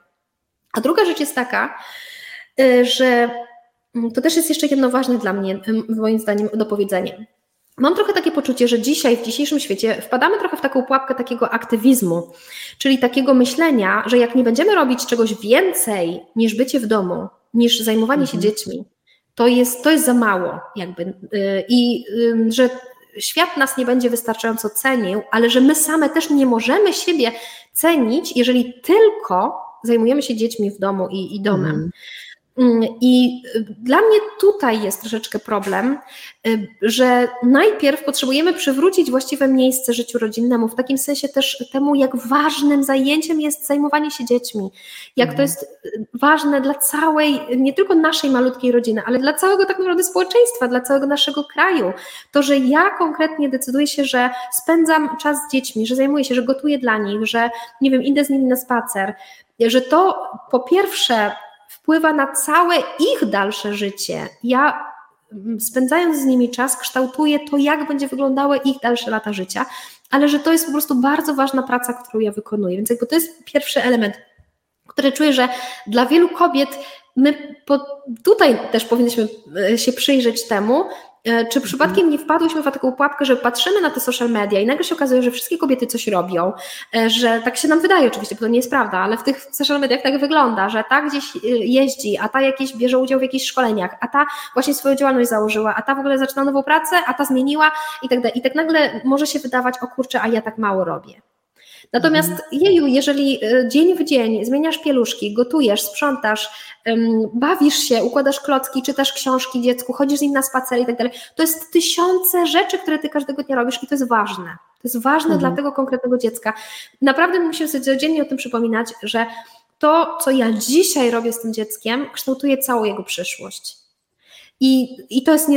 A druga rzecz jest taka, że to też jest jeszcze jedno ważne dla mnie, moim zdaniem, do powiedzenia. Mam trochę takie poczucie, że dzisiaj, w dzisiejszym świecie wpadamy trochę w taką pułapkę takiego aktywizmu, czyli takiego myślenia, że jak nie będziemy robić czegoś więcej niż bycie w domu, niż zajmowanie się dziećmi, to jest za mało jakby i że świat nas nie będzie wystarczająco cenił, ale że my same też nie możemy siebie cenić, jeżeli tylko zajmujemy się dziećmi w domu i domem. I dla mnie tutaj jest troszeczkę problem, że najpierw potrzebujemy przywrócić właściwe miejsce życiu rodzinnemu, w takim sensie też temu, jak ważnym zajęciem jest zajmowanie się dziećmi, jak to jest ważne dla całej, nie tylko naszej malutkiej rodziny, ale dla całego tak naprawdę społeczeństwa, dla całego naszego kraju. To, że ja konkretnie decyduję się, że spędzam czas z dziećmi, że zajmuję się, że gotuję dla nich, że nie wiem, idę z nimi na spacer, że to po pierwsze wpływa na całe ich dalsze życie. Ja spędzając z nimi czas kształtuję to, jak będzie wyglądały ich dalsze lata życia, ale że to jest po prostu bardzo ważna praca, którą ja wykonuję. Więc jakby to jest pierwszy element, który czuję, że dla wielu kobiet tutaj też powinniśmy się przyjrzeć temu, czy przypadkiem nie wpadłyśmy w taką pułapkę, że patrzymy na te social media i nagle się okazuje, że wszystkie kobiety coś robią, że tak się nam wydaje oczywiście, bo to nie jest prawda, ale w tych social mediach tak wygląda, że ta gdzieś jeździ, a ta jakieś bierze udział w jakichś szkoleniach, a ta właśnie swoją działalność założyła, a ta w ogóle zaczyna nową pracę, a ta zmieniła i tak dalej. I tak nagle może się wydawać, o kurczę, a ja tak mało robię. Natomiast jeju, jeżeli dzień w dzień zmieniasz pieluszki, gotujesz, sprzątasz, bawisz się, układasz klocki, czytasz książki dziecku, chodzisz z nim na spacer i tak dalej, to jest tysiące rzeczy, które ty każdego dnia robisz i to jest ważne. To jest ważne dla tego konkretnego dziecka. Naprawdę musimy sobie codziennie o tym przypominać, że to, co ja dzisiaj robię z tym dzieckiem, kształtuje całą jego przyszłość. I to jest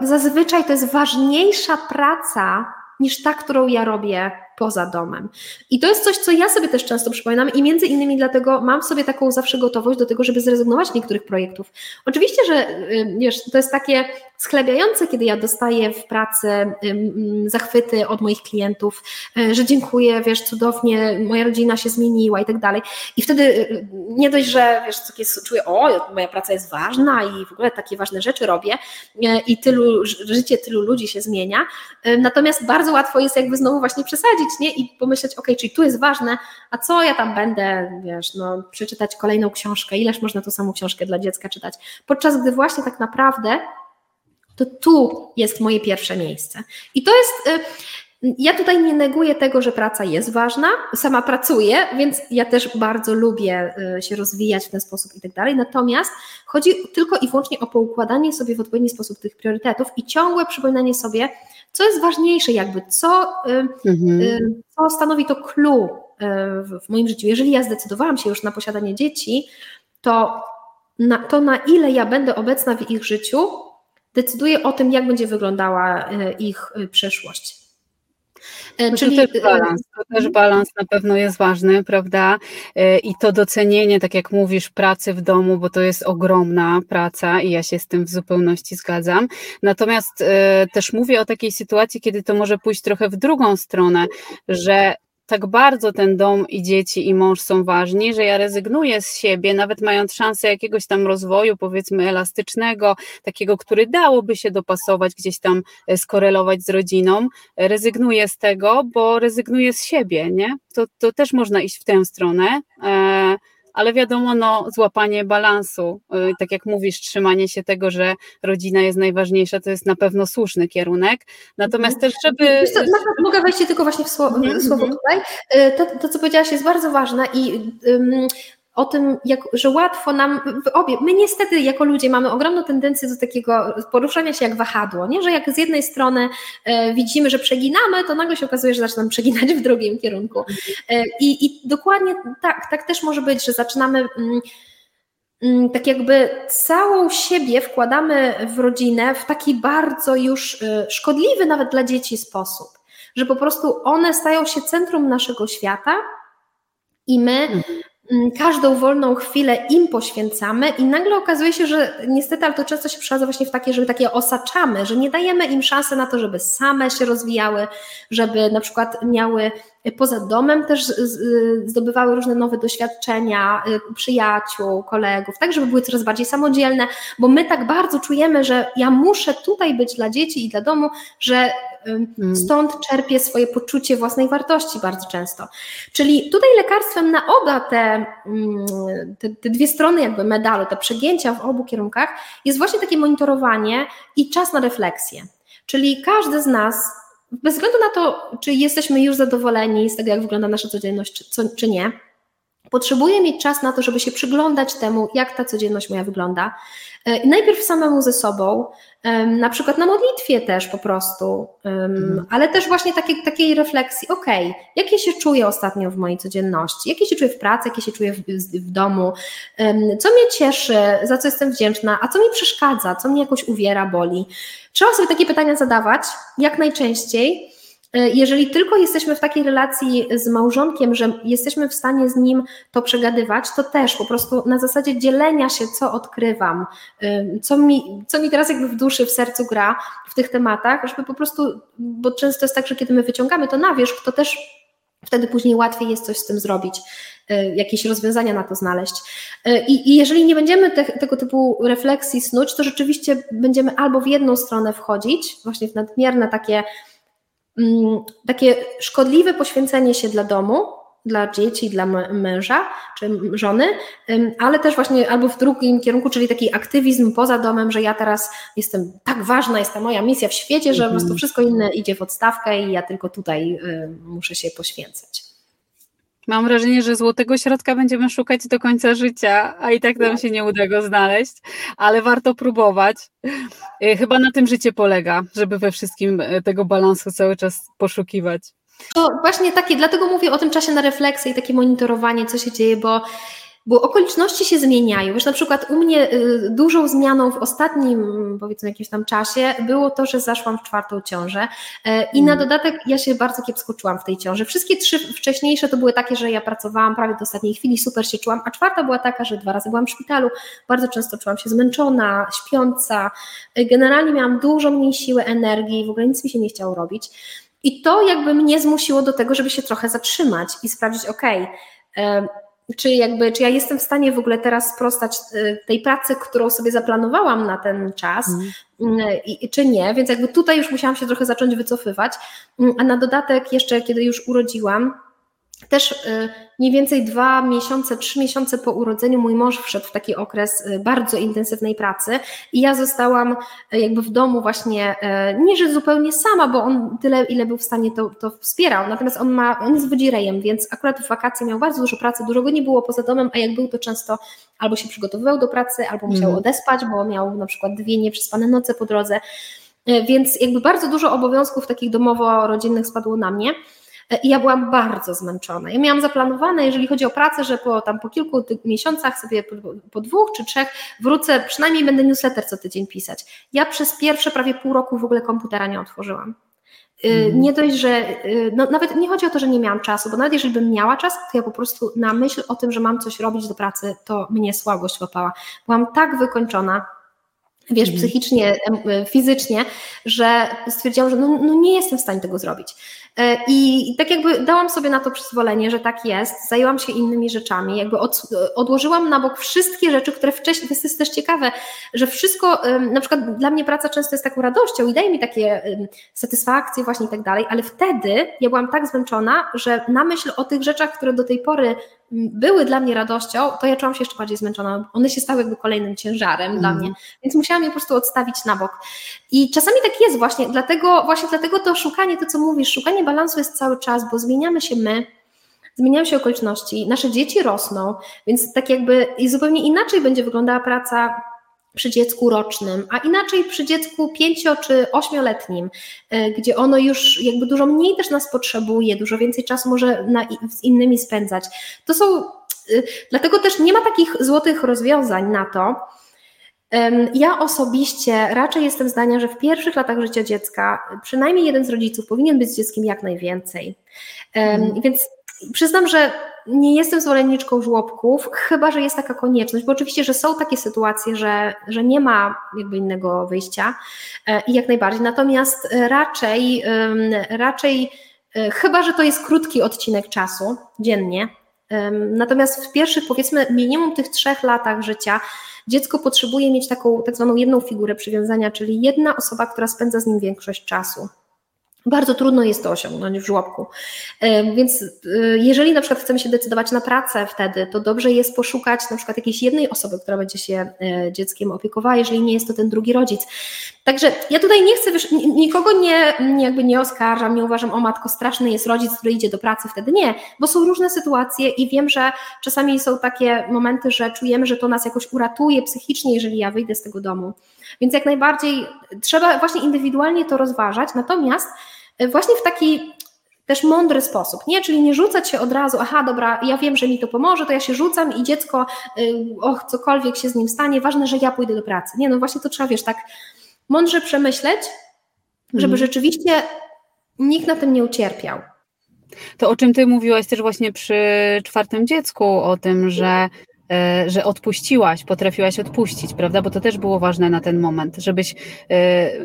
zazwyczaj to jest ważniejsza praca niż ta, którą ja robię poza domem. I to jest coś, co ja sobie też często przypominam i między innymi dlatego mam sobie taką zawsze gotowość do tego, żeby zrezygnować z niektórych projektów. Oczywiście, że wiesz, to jest takie schlebiające, kiedy ja dostaję w pracy zachwyty od moich klientów, że dziękuję, wiesz, cudownie, moja rodzina się zmieniła i tak dalej. I wtedy nie dość, że wiesz, takie czuję, moja praca jest ważna i w ogóle takie ważne rzeczy robię i życie tylu ludzi się zmienia. Natomiast bardzo łatwo jest jakby znowu właśnie przesadzić, nie? I pomyśleć, czyli tu jest ważne, a co ja tam będę, wiesz, przeczytać kolejną książkę, ileż można tą samą książkę dla dziecka czytać. Podczas gdy właśnie tak naprawdę to tu jest moje pierwsze miejsce. I to jest, ja tutaj nie neguję tego, że praca jest ważna, sama pracuję, więc ja też bardzo lubię się rozwijać w ten sposób i tak dalej, natomiast chodzi tylko i wyłącznie o poukładanie sobie w odpowiedni sposób tych priorytetów i ciągłe przypominanie sobie, co jest ważniejsze jakby, co stanowi to clue w moim życiu. Jeżeli ja zdecydowałam się już na posiadanie dzieci, to na ile ja będę obecna w ich życiu, decyduje o tym, jak będzie wyglądała ich przyszłość. Czyli to też balans na pewno jest ważny, prawda? I to docenienie, tak jak mówisz, pracy w domu, bo to jest ogromna praca i ja się z tym w zupełności zgadzam. Natomiast też mówię o takiej sytuacji, kiedy to może pójść trochę w drugą stronę, że tak bardzo ten dom i dzieci i mąż są ważni, że ja rezygnuję z siebie, nawet mając szansę jakiegoś tam rozwoju, powiedzmy elastycznego, takiego, który dałoby się dopasować, gdzieś tam skorelować z rodziną, rezygnuję z tego, bo rezygnuję z siebie, nie? To też można iść w tę stronę, ale wiadomo, no, złapanie balansu, tak jak mówisz, trzymanie się tego, że rodzina jest najważniejsza, to jest na pewno słuszny kierunek, natomiast też, żeby... Co, mogę wejść tylko właśnie w słowo, tutaj, to co powiedziałaś jest bardzo ważne i... o tym, że łatwo nam obie, my niestety jako ludzie mamy ogromną tendencję do takiego poruszania się jak wahadło, nie? Że jak z jednej strony widzimy, że przeginamy, to nagle się okazuje, że zaczynamy przeginać w drugim kierunku. I dokładnie tak też może być, że zaczynamy... tak jakby całą siebie wkładamy w rodzinę w taki bardzo już szkodliwy nawet dla dzieci sposób, że po prostu one stają się centrum naszego świata i my... każdą wolną chwilę im poświęcamy i nagle okazuje się, że niestety, ale to często się przeradza właśnie w takie, że takie osaczamy, że nie dajemy im szansy na to, żeby same się rozwijały, żeby na przykład miały poza domem też zdobywały różne nowe doświadczenia, przyjaciół, kolegów, tak, żeby były coraz bardziej samodzielne, bo my tak bardzo czujemy, że ja muszę tutaj być dla dzieci i dla domu, że stąd czerpię swoje poczucie własnej wartości bardzo często. Czyli tutaj lekarstwem na oba te dwie strony jakby medalu, te przegięcia w obu kierunkach jest właśnie takie monitorowanie i czas na refleksję. Czyli każdy z nas, bez względu na to, czy jesteśmy już zadowoleni z tego, jak wygląda nasza codzienność, czy nie, potrzebuję mieć czas na to, żeby się przyglądać temu, jak ta codzienność moja wygląda. I najpierw samemu ze sobą, na przykład na modlitwie też po prostu, ale też właśnie takiej refleksji, okej, jak ja się czuję ostatnio w mojej codzienności, jak ja się czuję w pracy, jak ja się czuję w domu, co mnie cieszy, za co jestem wdzięczna, a co mi przeszkadza, co mnie jakoś uwiera, boli. Trzeba sobie takie pytania zadawać jak najczęściej. Jeżeli tylko jesteśmy w takiej relacji z małżonkiem, że jesteśmy w stanie z nim to przegadywać, to też po prostu na zasadzie dzielenia się, co odkrywam, co mi teraz jakby w duszy, w sercu gra w tych tematach, żeby po prostu, bo często jest tak, że kiedy my wyciągamy to na wierzch, to też wtedy później łatwiej jest coś z tym zrobić, jakieś rozwiązania na to znaleźć. I jeżeli nie będziemy tego typu refleksji snuć, to rzeczywiście będziemy albo w jedną stronę wchodzić, właśnie w nadmierne takie szkodliwe poświęcenie się dla domu, dla dzieci, dla męża czy żony, ale też właśnie albo w drugim kierunku, czyli taki aktywizm poza domem, że ja teraz jestem tak ważna, jest ta moja misja w świecie, że po prostu wszystko inne idzie w odstawkę i ja tylko tutaj muszę się poświęcać. Mam wrażenie, że złotego środka będziemy szukać do końca życia, a i tak nam się nie uda go znaleźć, ale warto próbować. Chyba na tym życie polega, żeby we wszystkim tego balansu cały czas poszukiwać. To właśnie takie, dlatego mówię o tym czasie na refleksję i takie monitorowanie, co się dzieje, bo okoliczności się zmieniają. Wiesz, na przykład u mnie dużą zmianą w ostatnim, powiedzmy, jakimś tam czasie było to, że zaszłam w czwartą ciążę i na dodatek ja się bardzo kiepsko czułam w tej ciąży. Wszystkie trzy wcześniejsze to były takie, że ja pracowałam prawie do ostatniej chwili, super się czułam, a czwarta była taka, że 2 razy byłam w szpitalu, bardzo często czułam się zmęczona, śpiąca, generalnie miałam dużo mniej siły, energii, w ogóle nic mi się nie chciało robić i to jakby mnie zmusiło do tego, żeby się trochę zatrzymać i sprawdzić, czy ja jestem w stanie w ogóle teraz sprostać tej pracy, którą sobie zaplanowałam na ten czas, czy nie, więc jakby tutaj już musiałam się trochę zacząć wycofywać, a na dodatek jeszcze kiedy już urodziłam, też mniej więcej 2-3 miesiące po urodzeniu mój mąż wszedł w taki okres bardzo intensywnej pracy i ja zostałam jakby w domu właśnie, nie że zupełnie sama, bo on tyle ile był w stanie to wspierał, natomiast on jest wodzirejem, więc akurat w wakacje miał bardzo dużo pracy, dużo go nie było poza domem, a jak był to często albo się przygotowywał do pracy, albo musiał odespać, bo miał na przykład 2 nieprzespane noce po drodze, więc jakby bardzo dużo obowiązków takich domowo-rodzinnych spadło na mnie. I ja byłam bardzo zmęczona. Ja miałam zaplanowane, jeżeli chodzi o pracę, że po kilku miesiącach sobie po 2 czy 3 wrócę, przynajmniej będę newsletter co tydzień pisać. Ja przez pierwsze prawie pół roku w ogóle komputera nie otworzyłam. Nie dość, że nawet nie chodzi o to, że nie miałam czasu, bo nawet jeżeli bym miała czas, to ja po prostu na myśl o tym, że mam coś robić do pracy, to mnie słabość łapała. Byłam tak wykończona, wiesz, psychicznie, fizycznie, że stwierdziłam, że nie jestem w stanie tego zrobić. I tak jakby dałam sobie na to przyzwolenie, że tak jest, zajęłam się innymi rzeczami, jakby odłożyłam na bok wszystkie rzeczy, które wcześniej, to jest też ciekawe, że wszystko, na przykład dla mnie praca często jest taką radością i daje mi takie satysfakcje właśnie i tak dalej, ale wtedy ja byłam tak zmęczona, że na myśl o tych rzeczach, które do tej pory były dla mnie radością, to ja czułam się jeszcze bardziej zmęczona. One się stały jakby kolejnym ciężarem dla mnie, więc musiałam je po prostu odstawić na bok. I czasami tak jest właśnie dlatego to szukanie, to co mówisz, szukanie balansu jest cały czas, bo zmieniamy się my, zmieniają się okoliczności, nasze dzieci rosną, więc tak jakby i zupełnie inaczej będzie wyglądała praca przy dziecku rocznym, a inaczej przy dziecku 5- czy 8-letnim, gdzie ono już jakby dużo mniej też nas potrzebuje, dużo więcej czasu może z innymi spędzać. To są, dlatego też nie ma takich złotych rozwiązań na to. Ja osobiście raczej jestem zdania, że w pierwszych latach życia dziecka przynajmniej jeden z rodziców powinien być z dzieckiem jak najwięcej. Więc przyznam, że nie jestem zwolenniczką żłobków, chyba że jest taka konieczność, bo oczywiście, że są takie sytuacje, że nie ma jakby innego wyjścia i jak najbardziej, natomiast raczej chyba że to jest krótki odcinek czasu dziennie, natomiast w pierwszych, powiedzmy, minimum tych 3 latach życia dziecko potrzebuje mieć taką tak zwaną jedną figurę przywiązania, czyli jedna osoba, która spędza z nim większość czasu. Bardzo trudno jest to osiągnąć w żłobku, więc jeżeli na przykład chcemy się decydować na pracę wtedy, to dobrze jest poszukać na przykład jakiejś jednej osoby, która będzie się dzieckiem opiekowała, jeżeli nie jest to ten drugi rodzic. Także ja tutaj nie chcę, nikogo nie oskarżam, nie uważam, o matko, straszny jest rodzic, który idzie do pracy wtedy. Nie, bo są różne sytuacje i wiem, że czasami są takie momenty, że czujemy, że to nas jakoś uratuje psychicznie, jeżeli ja wyjdę z tego domu. Więc jak najbardziej trzeba właśnie indywidualnie to rozważać, natomiast właśnie w taki też mądry sposób, nie? Czyli nie rzucać się od razu, aha, dobra, ja wiem, że mi to pomoże, to ja się rzucam i dziecko, cokolwiek się z nim stanie, ważne, że ja pójdę do pracy. Nie, no właśnie to trzeba, tak mądrze przemyśleć, żeby rzeczywiście nikt na tym nie ucierpiał. To, o czym ty mówiłaś też właśnie przy 4. dziecku, o tym, że odpuściłaś, potrafiłaś odpuścić, prawda, bo to też było ważne na ten moment, żebyś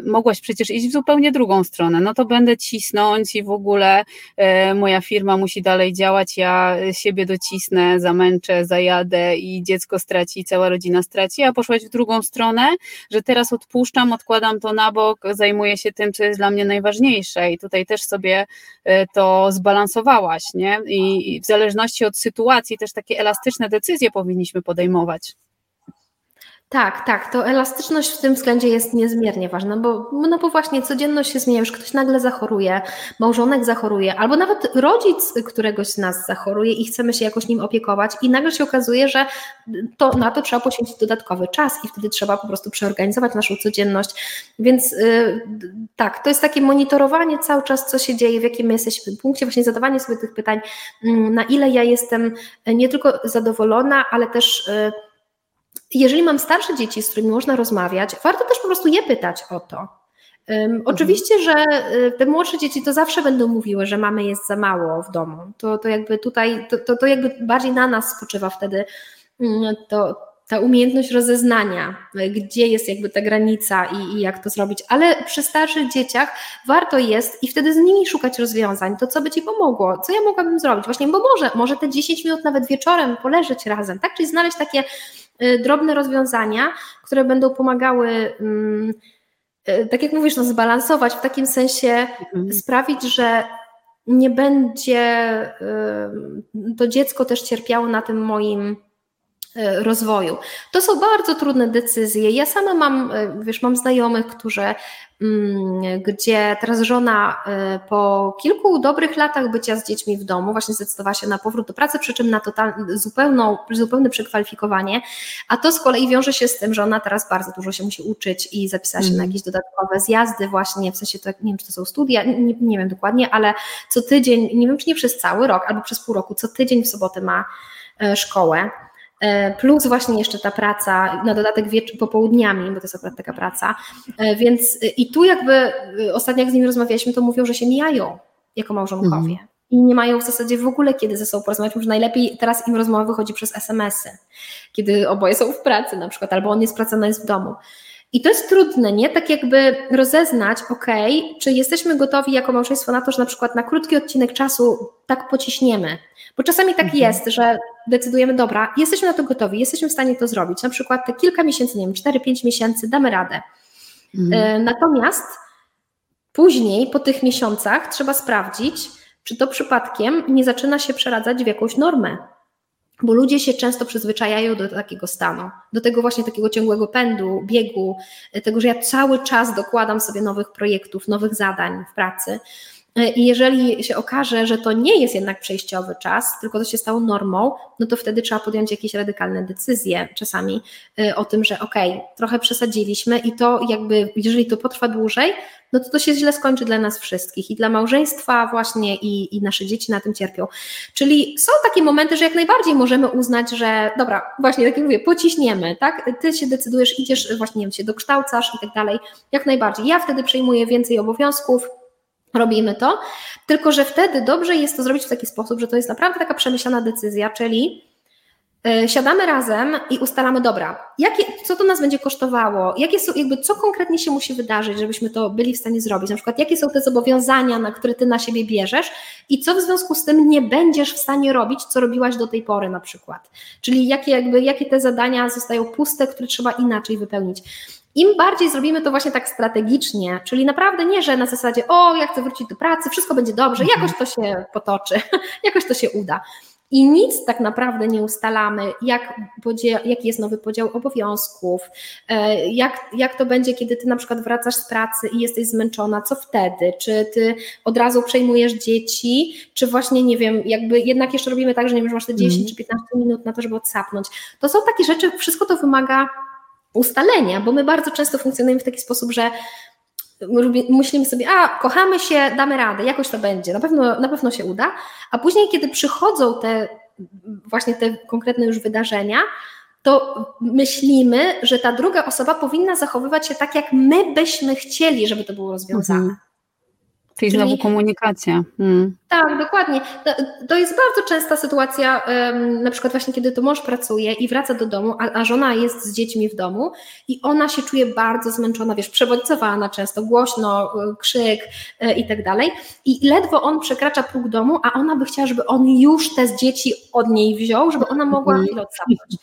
mogłaś przecież iść w zupełnie drugą stronę, no to będę cisnąć i w ogóle moja firma musi dalej działać, ja siebie docisnę, zamęczę, zajadę i dziecko straci, cała rodzina straci, a poszłaś w drugą stronę, że teraz odpuszczam, odkładam to na bok, zajmuję się tym, co jest dla mnie najważniejsze i tutaj też sobie to zbalansowałaś, nie? I w zależności od sytuacji też takie elastyczne decyzje powinniśmy podejmować. Tak, to elastyczność w tym względzie jest niezmiernie ważna, bo właśnie codzienność się zmienia, już ktoś nagle zachoruje, małżonek zachoruje, albo nawet rodzic któregoś z nas zachoruje i chcemy się jakoś nim opiekować i nagle się okazuje, że na to trzeba poświęcić dodatkowy czas i wtedy trzeba po prostu przeorganizować naszą codzienność, więc tak, to jest takie monitorowanie cały czas, co się dzieje, w jakim my jesteśmy punkcie, właśnie zadawanie sobie tych pytań, na ile ja jestem nie tylko zadowolona, ale też jeżeli mam starsze dzieci, z którymi można rozmawiać, warto też po prostu je pytać o to. Oczywiście, że te młodsze dzieci to zawsze będą mówiły, że mamy jest za mało w domu. To jakby tutaj, to jakby bardziej na nas spoczywa wtedy ta umiejętność rozeznania, gdzie jest jakby ta granica i jak to zrobić, ale przy starszych dzieciach warto jest i wtedy z nimi szukać rozwiązań, to co by ci pomogło, co ja mogłabym zrobić, właśnie, bo może te 10 minut nawet wieczorem poleżeć razem, tak? Czyli znaleźć takie drobne rozwiązania, które będą pomagały, tak jak mówisz, zbalansować, w takim sensie sprawić, że nie będzie to dziecko też cierpiało na tym moim rozwoju. To są bardzo trudne decyzje. Ja sama mam znajomych, gdzie teraz żona po kilku dobrych latach bycia z dziećmi w domu właśnie zdecydowała się na powrót do pracy, przy czym na zupełne przekwalifikowanie, a to z kolei wiąże się z tym, że ona teraz bardzo dużo się musi uczyć i zapisała się na jakieś dodatkowe zjazdy właśnie, w sensie to, nie wiem, czy to są studia, nie wiem dokładnie, ale co tydzień, nie wiem, czy nie przez cały rok, albo przez pół roku, co tydzień w sobotę ma szkołę. Plus właśnie jeszcze ta praca, na dodatek popołudniami, bo to jest akurat taka praca, więc i tu jakby ostatnio jak z nimi rozmawialiśmy, to mówią, że się mijają jako małżonkowie i nie mają w zasadzie w ogóle kiedy ze sobą porozmawiać, że najlepiej teraz im rozmowa wychodzi przez SMS-y, kiedy oboje są w pracy na przykład, albo on jest pracowany, jest w domu. I to jest trudne, nie? Tak jakby rozeznać, czy jesteśmy gotowi jako małżeństwo na to, że na przykład na krótki odcinek czasu tak pociśniemy. Bo czasami tak jest, że decydujemy, dobra, jesteśmy na to gotowi, jesteśmy w stanie to zrobić. Na przykład te kilka miesięcy, nie wiem, 4-5 miesięcy damy radę. Natomiast później, po tych miesiącach trzeba sprawdzić, czy to przypadkiem nie zaczyna się przeradzać w jakąś normę. Bo ludzie się często przyzwyczajają do takiego stanu, do tego właśnie takiego ciągłego pędu, biegu, tego, że ja cały czas dokładam sobie nowych projektów, nowych zadań w pracy. I jeżeli się okaże, że to nie jest jednak przejściowy czas, tylko to się stało normą, no to wtedy trzeba podjąć jakieś radykalne decyzje czasami o tym, że okej, trochę przesadziliśmy i to jakby, jeżeli to potrwa dłużej, no to to się źle skończy dla nas wszystkich i dla małżeństwa właśnie i nasze dzieci na tym cierpią. Czyli są takie momenty, że jak najbardziej możemy uznać, że dobra, właśnie tak jak mówię, pociśniemy, tak? Ty się decydujesz, idziesz, właśnie nie wiem, się dokształcasz i tak dalej, jak najbardziej. Ja wtedy przejmuję więcej obowiązków, robimy to, tylko że wtedy dobrze jest to zrobić w taki sposób, że to jest naprawdę taka przemyślana decyzja, czyli siadamy razem i ustalamy, dobra, co to nas będzie kosztowało, jakie są, jakby co konkretnie się musi wydarzyć, żebyśmy to byli w stanie zrobić, na przykład jakie są te zobowiązania, na które ty na siebie bierzesz i co w związku z tym nie będziesz w stanie robić, co robiłaś do tej pory na przykład, czyli jakie te zadania zostają puste, które trzeba inaczej wypełnić. Im bardziej zrobimy to właśnie tak strategicznie, czyli naprawdę nie, że na zasadzie ja chcę wrócić do pracy, wszystko będzie dobrze, jakoś to się potoczy, jakoś to się uda. I nic tak naprawdę nie ustalamy, jaki jest nowy podział obowiązków, jak to będzie, kiedy ty na przykład wracasz z pracy i jesteś zmęczona, co wtedy? Czy ty od razu przejmujesz dzieci, czy właśnie, nie wiem, jakby jednak jeszcze robimy tak, że nie wiem, że masz te 10 czy 15 minut na to, żeby odsapnąć. To są takie rzeczy, wszystko to wymaga ustalenia, bo my bardzo często funkcjonujemy w taki sposób, że myślimy sobie, kochamy się, damy radę, jakoś to będzie, na pewno się uda, a później, kiedy przychodzą te konkretne już wydarzenia, to myślimy, że ta druga osoba powinna zachowywać się tak, jak my byśmy chcieli, żeby to było rozwiązane. Czyli znowu komunikacja. Tak, dokładnie. To jest bardzo częsta sytuacja, na przykład właśnie kiedy to mąż pracuje i wraca do domu, a żona jest z dziećmi w domu i ona się czuje bardzo zmęczona, przebodźcowana często, głośno, krzyk i tak dalej. I ledwo on przekracza próg domu, a ona by chciała, żeby on już te dzieci od niej wziął, żeby ona mogła chwilę odsapnąć.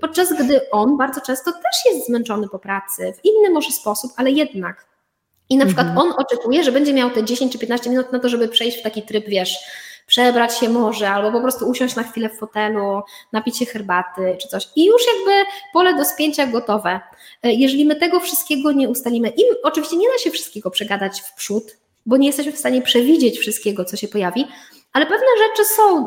Podczas gdy on bardzo często też jest zmęczony po pracy, w inny może sposób, ale jednak. I na przykład on oczekuje, że będzie miał te 10 czy 15 minut na to, żeby przejść w taki tryb, przebrać się może, albo po prostu usiąść na chwilę w fotelu, napić się herbaty czy coś. I już jakby pole do spięcia gotowe. Jeżeli my tego wszystkiego nie ustalimy, oczywiście nie da się wszystkiego przegadać w przód, bo nie jesteśmy w stanie przewidzieć wszystkiego, co się pojawi, ale pewne rzeczy są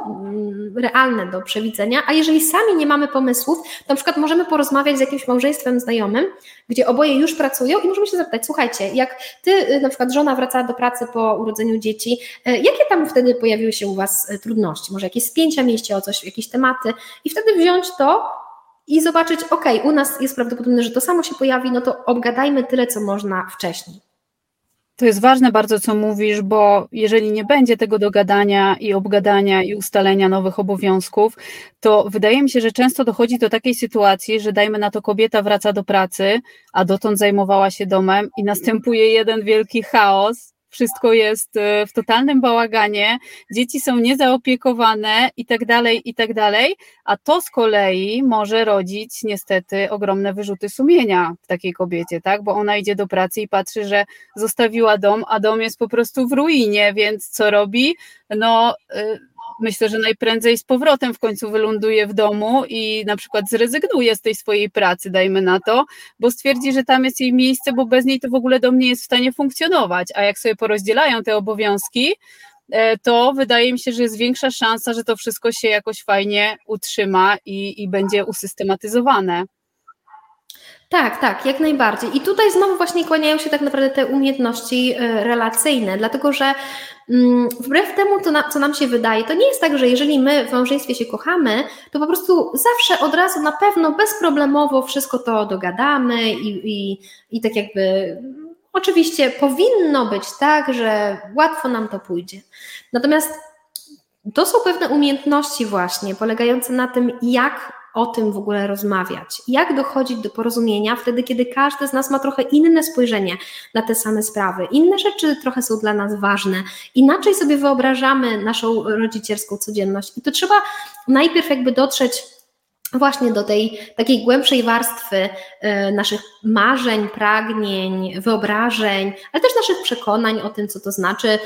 realne do przewidzenia, a jeżeli sami nie mamy pomysłów, to na przykład możemy porozmawiać z jakimś małżeństwem znajomym, gdzie oboje już pracują i możemy się zapytać, słuchajcie, jak ty, na przykład żona wracała do pracy po urodzeniu dzieci, jakie tam wtedy pojawiły się u was trudności, może jakieś spięcia mieliście o coś, jakieś tematy i wtedy wziąć to i zobaczyć, u nas jest prawdopodobne, że to samo się pojawi, no to obgadajmy tyle, co można wcześniej. To jest ważne bardzo, co mówisz, bo jeżeli nie będzie tego dogadania i obgadania i ustalenia nowych obowiązków, to wydaje mi się, że często dochodzi do takiej sytuacji, że dajmy na to kobieta wraca do pracy, a dotąd zajmowała się domem i następuje jeden wielki chaos. Wszystko jest w totalnym bałaganie, dzieci są niezaopiekowane i tak dalej, a to z kolei może rodzić niestety ogromne wyrzuty sumienia w takiej kobiecie, tak? Bo ona idzie do pracy i patrzy, że zostawiła dom, a dom jest po prostu w ruinie, więc co robi? Myślę, że najprędzej z powrotem w końcu wyląduje w domu i na przykład zrezygnuje z tej swojej pracy, dajmy na to, bo stwierdzi, że tam jest jej miejsce, bo bez niej to w ogóle dom nie jest w stanie funkcjonować, a jak sobie porozdzielają te obowiązki, to wydaje mi się, że jest większa szansa, że to wszystko się jakoś fajnie utrzyma i będzie usystematyzowane. Tak, jak najbardziej. I tutaj znowu właśnie kłaniają się tak naprawdę te umiejętności relacyjne, dlatego że wbrew temu, co nam się wydaje, to nie jest tak, że jeżeli my w małżeństwie się kochamy, to po prostu zawsze od razu na pewno bezproblemowo wszystko to dogadamy i tak jakby... Oczywiście powinno być tak, że łatwo nam to pójdzie. Natomiast to są pewne umiejętności właśnie polegające na tym, jak o tym w ogóle rozmawiać, jak dochodzić do porozumienia wtedy, kiedy każdy z nas ma trochę inne spojrzenie na te same sprawy, inne rzeczy trochę są dla nas ważne, inaczej sobie wyobrażamy naszą rodzicielską codzienność i to trzeba najpierw jakby dotrzeć właśnie do tej takiej głębszej warstwy naszych marzeń, pragnień, wyobrażeń, ale też naszych przekonań o tym, co to znaczy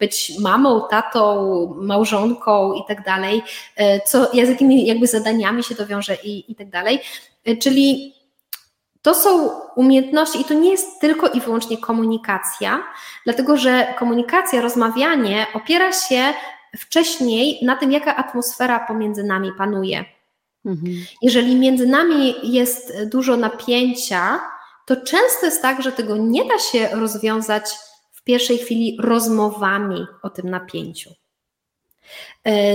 być mamą, tatą, małżonką i tak dalej, co, z jakimi jakby zadaniami się to wiąże i tak dalej. Czyli to są umiejętności i to nie jest tylko i wyłącznie komunikacja, dlatego że komunikacja, rozmawianie opiera się wcześniej na tym, jaka atmosfera pomiędzy nami panuje. Mhm. Jeżeli między nami jest dużo napięcia, to często jest tak, że tego nie da się rozwiązać w pierwszej chwili rozmowami o tym napięciu.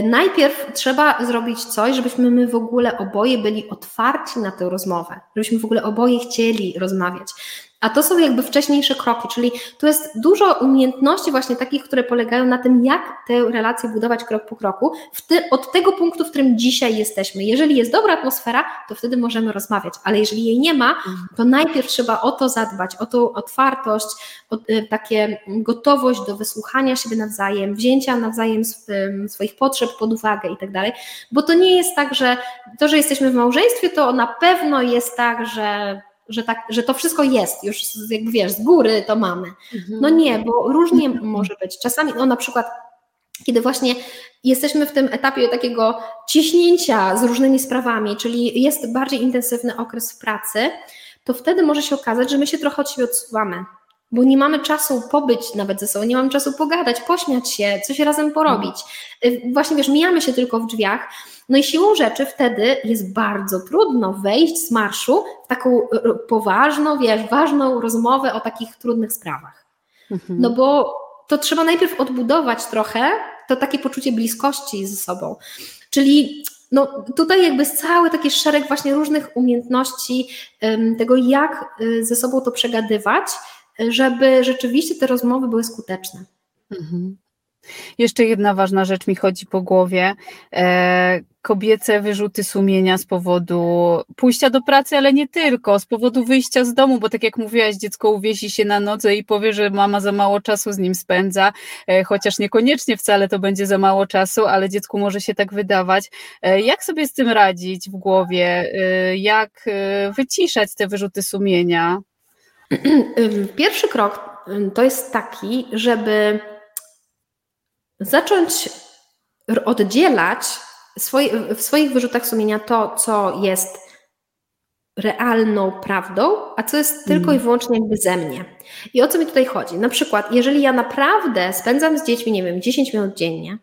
Najpierw trzeba zrobić coś, żebyśmy my w ogóle oboje byli otwarci na tę rozmowę, żebyśmy w ogóle oboje chcieli rozmawiać. A to są jakby wcześniejsze kroki, czyli tu jest dużo umiejętności właśnie takich, które polegają na tym, jak tę relację budować krok po kroku, od tego punktu, w którym dzisiaj jesteśmy. Jeżeli jest dobra atmosfera, to wtedy możemy rozmawiać, ale jeżeli jej nie ma, to najpierw trzeba o to zadbać, o tą otwartość, o takie gotowość do wysłuchania siebie nawzajem, wzięcia nawzajem swoich potrzeb pod uwagę i tak dalej, bo to nie jest tak, że to, że jesteśmy w małżeństwie, to na pewno jest tak, że to wszystko jest, już jakby wiesz, z góry to mamy. No nie, bo różnie może być. Czasami, no na przykład, kiedy właśnie jesteśmy w tym etapie takiego ciśnięcia z różnymi sprawami, czyli jest bardziej intensywny okres w pracy, to wtedy może się okazać, że my się trochę od siebie odsuwamy, bo nie mamy czasu pobyć nawet ze sobą, nie mamy czasu pogadać, pośmiać się, coś razem porobić. Właśnie wiesz, mijamy się tylko w drzwiach, no i siłą rzeczy wtedy jest bardzo trudno wejść z marszu w taką poważną, wiesz, ważną rozmowę o takich trudnych sprawach. No bo to trzeba najpierw odbudować trochę to takie poczucie bliskości ze sobą. Czyli no tutaj jakby jest cały taki szereg właśnie różnych umiejętności tego, jak ze sobą to przegadywać, żeby rzeczywiście te rozmowy były skuteczne. Mhm. Jeszcze jedna ważna rzecz mi chodzi po głowie. Kobiece wyrzuty sumienia z powodu pójścia do pracy, ale nie tylko, z powodu wyjścia z domu, bo tak jak mówiłaś, dziecko uwiesi się na nodze i powie, że mama za mało czasu z nim spędza, chociaż niekoniecznie wcale to będzie za mało czasu, ale dziecku może się tak wydawać. Jak sobie z tym radzić w głowie? Jak wyciszać te wyrzuty sumienia? Pierwszy krok to jest taki, żeby zacząć oddzielać w swoich wyrzutach sumienia to, co jest realną prawdą, a co jest tylko i wyłącznie jakby ze mnie. I o co mi tutaj chodzi? Na przykład, jeżeli ja naprawdę spędzam z dziećmi, nie wiem, 10 minut dziennie,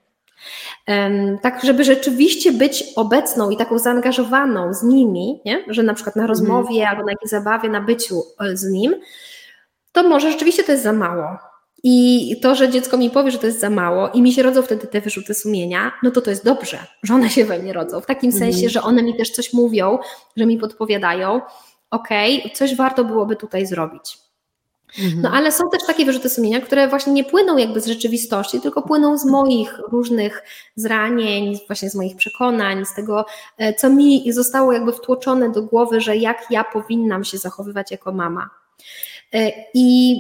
tak żeby rzeczywiście być obecną i taką zaangażowaną z nimi, nie? Że na przykład na rozmowie albo na jakiejś zabawie, na byciu z nim, to może rzeczywiście to jest za mało. I to, że dziecko mi powie, że to jest za mało i mi się rodzą wtedy te wyrzuty sumienia, no to to jest dobrze, że one się we mnie rodzą. W takim sensie, że one mi też coś mówią, że mi podpowiadają, okej, coś warto byłoby tutaj zrobić. No ale są też takie wyrzuty sumienia, które właśnie nie płyną jakby z rzeczywistości, tylko płyną z moich różnych zranień, właśnie z moich przekonań, z tego, co mi zostało jakby wtłoczone do głowy, że jak ja powinnam się zachowywać jako mama. I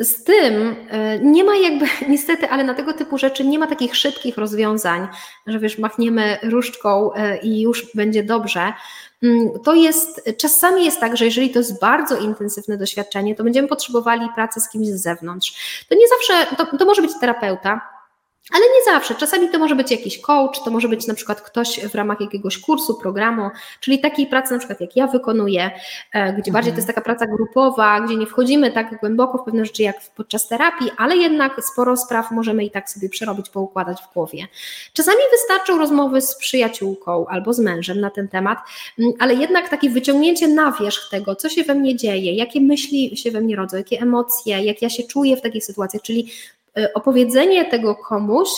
z tym nie ma jakby, niestety, ale na tego typu rzeczy nie ma takich szybkich rozwiązań, że wiesz, machniemy różdżką i już będzie dobrze. To jest, czasami jest tak, że jeżeli to jest bardzo intensywne doświadczenie, to będziemy potrzebowali pracy z kimś z zewnątrz. To nie zawsze, to może być terapeuta, ale nie zawsze. Czasami to może być jakiś coach, to może być na przykład ktoś w ramach jakiegoś kursu, programu, czyli takiej pracy na przykład jak ja wykonuję, gdzie bardziej to jest taka praca grupowa, gdzie nie wchodzimy tak głęboko w pewne rzeczy jak podczas terapii, ale jednak sporo spraw możemy i tak sobie przerobić, poukładać w głowie. Czasami wystarczą rozmowy z przyjaciółką albo z mężem na ten temat, ale jednak takie wyciągnięcie na wierzch tego, co się we mnie dzieje, jakie myśli się we mnie rodzą, jakie emocje, jak ja się czuję w takich sytuacjach, czyli opowiedzenie tego komuś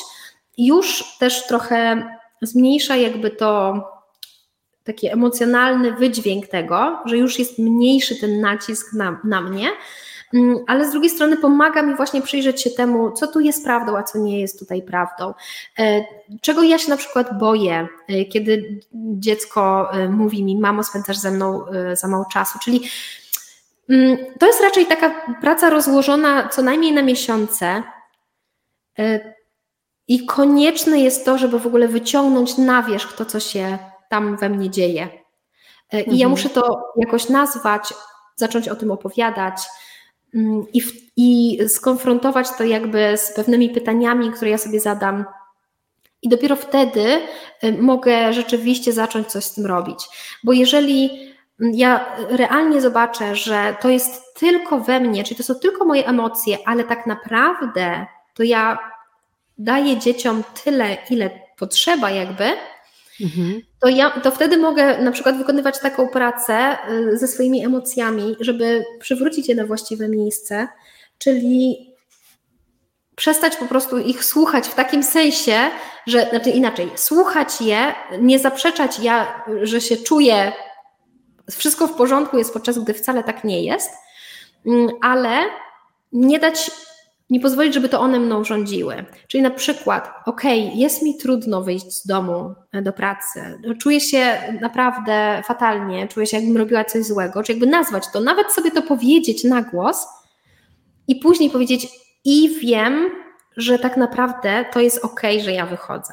już też trochę zmniejsza jakby to taki emocjonalny wydźwięk tego, że już jest mniejszy ten nacisk na mnie, ale z drugiej strony pomaga mi właśnie przyjrzeć się temu, co tu jest prawdą, a co nie jest tutaj prawdą. Czego ja się na przykład boję, kiedy dziecko mówi mi, mamo, spędzasz ze mną za mało czasu, czyli to jest raczej taka praca rozłożona co najmniej na miesiące i konieczne jest to, żeby w ogóle wyciągnąć na wierzch to, co się tam we mnie dzieje. I ja muszę to jakoś nazwać, zacząć o tym opowiadać i skonfrontować to jakby z pewnymi pytaniami, które ja sobie zadam. I dopiero wtedy mogę rzeczywiście zacząć coś z tym robić. Bo jeżeli ja realnie zobaczę, że to jest tylko we mnie, czyli to są tylko moje emocje, ale tak naprawdę to ja daję dzieciom tyle, ile potrzeba jakby, to wtedy mogę na przykład wykonywać taką pracę ze swoimi emocjami, żeby przywrócić je na właściwe miejsce, czyli przestać po prostu ich słuchać w takim sensie, że znaczy inaczej, słuchać je, nie zaprzeczać ja, że się czuję, wszystko w porządku jest, podczas gdy wcale tak nie jest, ale nie pozwolić, żeby to one mną rządziły. Czyli na przykład, jest mi trudno wyjść z domu do pracy, czuję się naprawdę fatalnie, czuję się jakbym robiła coś złego, czy jakby nazwać to, nawet sobie to powiedzieć na głos i później powiedzieć i wiem, że tak naprawdę to jest okej, że ja wychodzę.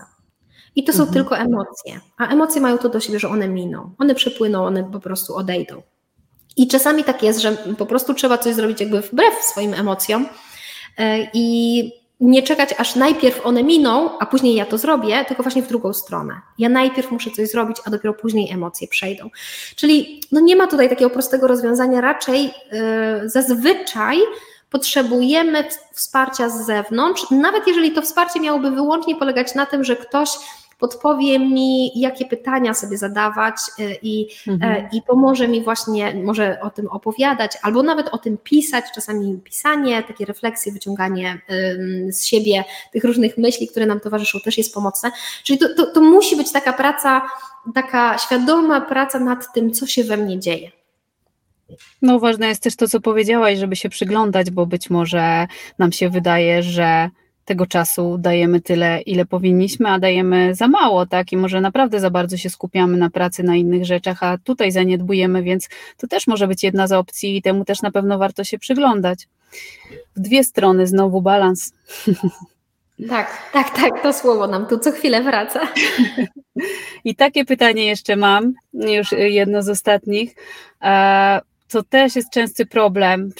I to są tylko emocje. A emocje mają to do siebie, że one miną. One przepłyną, one po prostu odejdą. I czasami tak jest, że po prostu trzeba coś zrobić jakby wbrew swoim emocjom i nie czekać, aż najpierw one miną, a później ja to zrobię, tylko właśnie w drugą stronę. Ja najpierw muszę coś zrobić, a dopiero później emocje przejdą. Czyli nie ma tutaj takiego prostego rozwiązania. Raczej zazwyczaj potrzebujemy wsparcia z zewnątrz, nawet jeżeli to wsparcie miałoby wyłącznie polegać na tym, że ktoś podpowie mi, jakie pytania sobie zadawać i pomoże mi właśnie, może o tym opowiadać, albo nawet o tym pisać, czasami pisanie, takie refleksje, wyciąganie z siebie tych różnych myśli, które nam towarzyszą, też jest pomocne. Czyli to musi być taka praca, taka świadoma praca nad tym, co się we mnie dzieje. No ważne jest też to, co powiedziałaś, żeby się przyglądać, bo być może nam się wydaje, że tego czasu dajemy tyle, ile powinniśmy, a dajemy za mało, tak? I może naprawdę za bardzo się skupiamy na pracy, na innych rzeczach, a tutaj zaniedbujemy, więc to też może być jedna z opcji i temu też na pewno warto się przyglądać. W dwie strony znowu balans. Tak, to słowo nam tu co chwilę wraca. I takie pytanie jeszcze mam, już jedno z ostatnich. To też jest częsty problem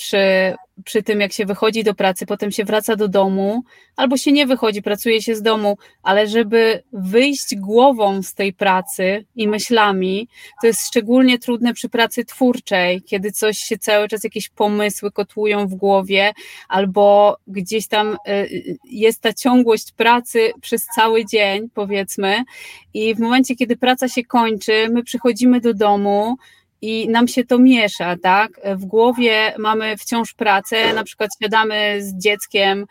przy tym, jak się wychodzi do pracy, potem się wraca do domu, albo się nie wychodzi, pracuje się z domu, ale żeby wyjść głową z tej pracy i myślami, to jest szczególnie trudne przy pracy twórczej, kiedy coś się cały czas, jakieś pomysły kotłują w głowie, albo gdzieś tam jest ta ciągłość pracy przez cały dzień, powiedzmy, i w momencie, kiedy praca się kończy, my przychodzimy do domu, i nam się to miesza, tak? W głowie mamy wciąż pracę, na przykład siadamy z dzieckiem,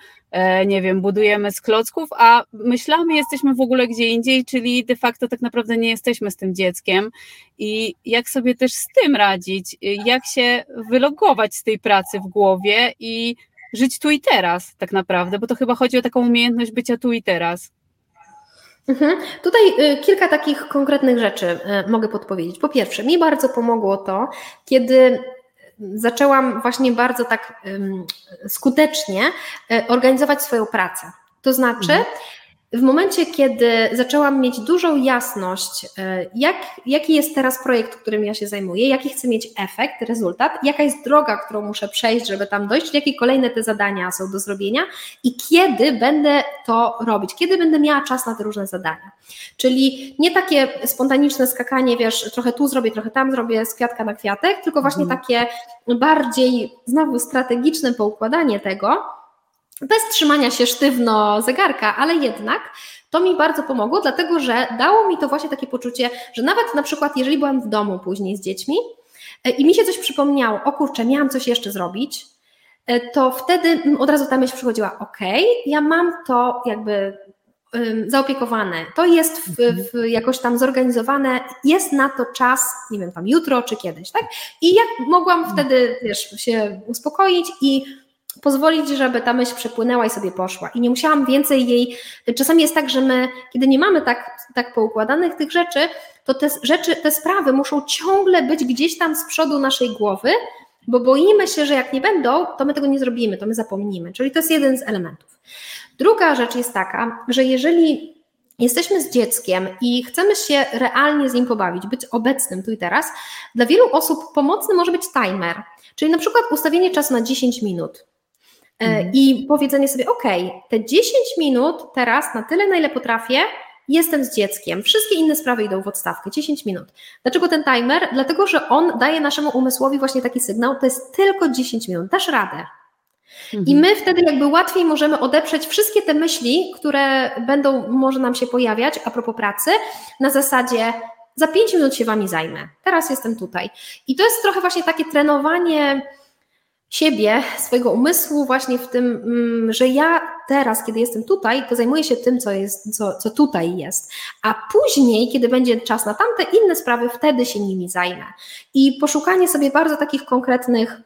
nie wiem, budujemy z klocków, a myślami jesteśmy w ogóle gdzie indziej, czyli de facto tak naprawdę nie jesteśmy z tym dzieckiem. I jak sobie też z tym radzić? Jak się wylogować z tej pracy w głowie i żyć tu i teraz tak naprawdę? Bo to chyba chodzi o taką umiejętność bycia tu i teraz. Tutaj kilka takich konkretnych rzeczy mogę podpowiedzieć. Po pierwsze, mi bardzo pomogło to, kiedy zaczęłam właśnie bardzo tak skutecznie organizować swoją pracę. To znaczy w momencie, kiedy zaczęłam mieć dużą jasność, jaki jest teraz projekt, którym ja się zajmuję, jaki chcę mieć efekt, rezultat, jaka jest droga, którą muszę przejść, żeby tam dojść, jakie kolejne te zadania są do zrobienia i kiedy będę to robić, kiedy będę miała czas na te różne zadania. Czyli nie takie spontaniczne skakanie, wiesz, trochę tu zrobię, trochę tam zrobię, z kwiatka na kwiatek, tylko właśnie takie bardziej znowu strategiczne poukładanie tego, bez trzymania się sztywno zegarka, ale jednak to mi bardzo pomogło, dlatego że dało mi to właśnie takie poczucie, że nawet na przykład jeżeli byłam w domu później z dziećmi i mi się coś przypomniało, o kurczę, miałam coś jeszcze zrobić, to wtedy od razu ta myśl przychodziła, ja mam to jakby zaopiekowane, to jest jakoś tam zorganizowane, jest na to czas, nie wiem, tam jutro czy kiedyś, tak? I ja mogłam wtedy, się uspokoić i pozwolić, żeby ta myśl przepłynęła i sobie poszła. I nie musiałam więcej jej... Czasami jest tak, że my, kiedy nie mamy tak poukładanych tych rzeczy, to te sprawy muszą ciągle być gdzieś tam z przodu naszej głowy, bo boimy się, że jak nie będą, to my tego nie zrobimy, to my zapomnimy. Czyli to jest jeden z elementów. Druga rzecz jest taka, że jeżeli jesteśmy z dzieckiem i chcemy się realnie z nim pobawić, być obecnym tu i teraz, dla wielu osób pomocny może być timer, czyli na przykład ustawienie czasu na 10 minut. I powiedzenie sobie, okej, te 10 minut teraz na tyle, na ile potrafię, jestem z dzieckiem, wszystkie inne sprawy idą w odstawkę, 10 minut. Dlaczego ten timer? Dlatego, że on daje naszemu umysłowi właśnie taki sygnał, to jest tylko 10 minut, dasz radę. I my wtedy jakby łatwiej możemy odeprzeć wszystkie te myśli, które będą może nam się pojawiać a propos pracy, na zasadzie za 5 minut się wami zajmę, teraz jestem tutaj. I to jest trochę właśnie takie trenowanie siebie, swojego umysłu właśnie w tym, że ja teraz, kiedy jestem tutaj, to zajmuję się tym, co tutaj jest, a później, kiedy będzie czas na tamte inne sprawy, wtedy się nimi zajmę. I poszukanie sobie bardzo takich konkretnych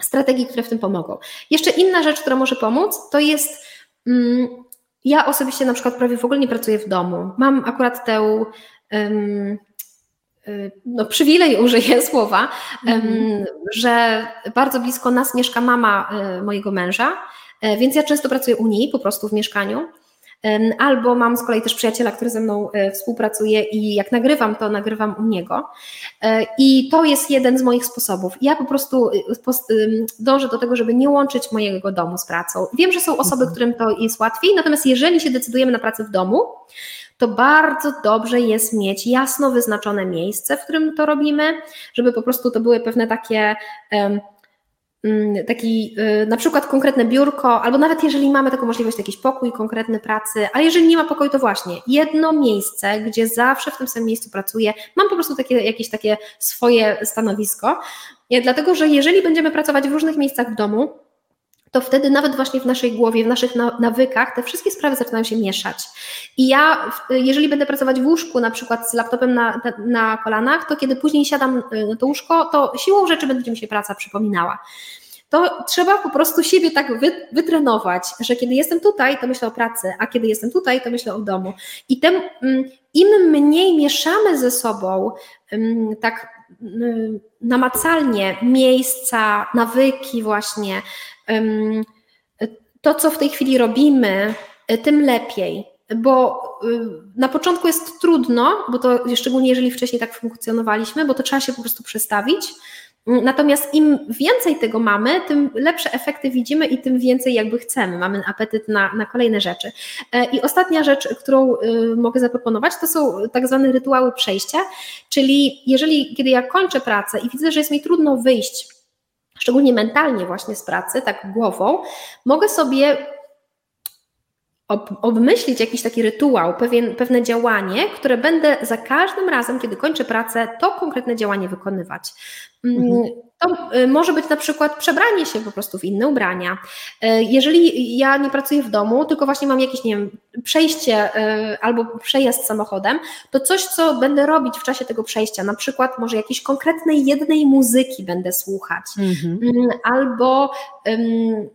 strategii, które w tym pomogą. Jeszcze inna rzecz, która może pomóc, to jest, ja osobiście na przykład prawie w ogóle nie pracuję w domu. Mam akurat tę przywilej, użyję słowa, że bardzo blisko nas mieszka mama mojego męża, więc ja często pracuję u niej po prostu w mieszkaniu. Albo mam z kolei też przyjaciela, który ze mną współpracuje i jak nagrywam, to nagrywam u niego. I to jest jeden z moich sposobów. Ja po prostu dążę do tego, żeby nie łączyć mojego domu z pracą. Wiem, że są osoby, którym to jest łatwiej, natomiast jeżeli się decydujemy na pracę w domu, to bardzo dobrze jest mieć jasno wyznaczone miejsce, w którym to robimy, żeby po prostu to były pewne takie... taki na przykład konkretne biurko, albo nawet jeżeli mamy taką możliwość, to jakiś pokój konkretny pracy, ale jeżeli nie ma pokoju, to właśnie jedno miejsce, gdzie zawsze w tym samym miejscu pracuję, mam po prostu jakieś takie swoje stanowisko, dlatego, że jeżeli będziemy pracować w różnych miejscach w domu, to wtedy nawet właśnie w naszej głowie, w naszych nawykach te wszystkie sprawy zaczynają się mieszać. I ja, jeżeli będę pracować w łóżku na przykład z laptopem na kolanach, to kiedy później siadam na to łóżko, to siłą rzeczy będzie mi się praca przypominała. To trzeba po prostu siebie tak wytrenować, że kiedy jestem tutaj, to myślę o pracy, a kiedy jestem tutaj, to myślę o domu. I im mniej mieszamy ze sobą tak namacalnie miejsca, nawyki właśnie, to, co w tej chwili robimy, tym lepiej, bo na początku jest trudno, bo to szczególnie jeżeli wcześniej tak funkcjonowaliśmy, bo to trzeba się po prostu przestawić, natomiast im więcej tego mamy, tym lepsze efekty widzimy i tym więcej jakby chcemy, mamy apetyt na kolejne rzeczy. I ostatnia rzecz, którą mogę zaproponować, to są tak zwane rytuały przejścia, czyli kiedy ja kończę pracę i widzę, że jest mi trudno wyjść, szczególnie mentalnie właśnie z pracy, tak głową, mogę sobie obmyślić jakiś taki rytuał, pewne działanie, które będę za każdym razem, kiedy kończę pracę, to konkretne działanie wykonywać. To może być na przykład przebranie się po prostu w inne ubrania. Jeżeli ja nie pracuję w domu, tylko właśnie mam jakieś, nie wiem, przejście albo przejazd samochodem, to coś, co będę robić w czasie tego przejścia, na przykład może jakiejś konkretnej jednej muzyki będę słuchać, albo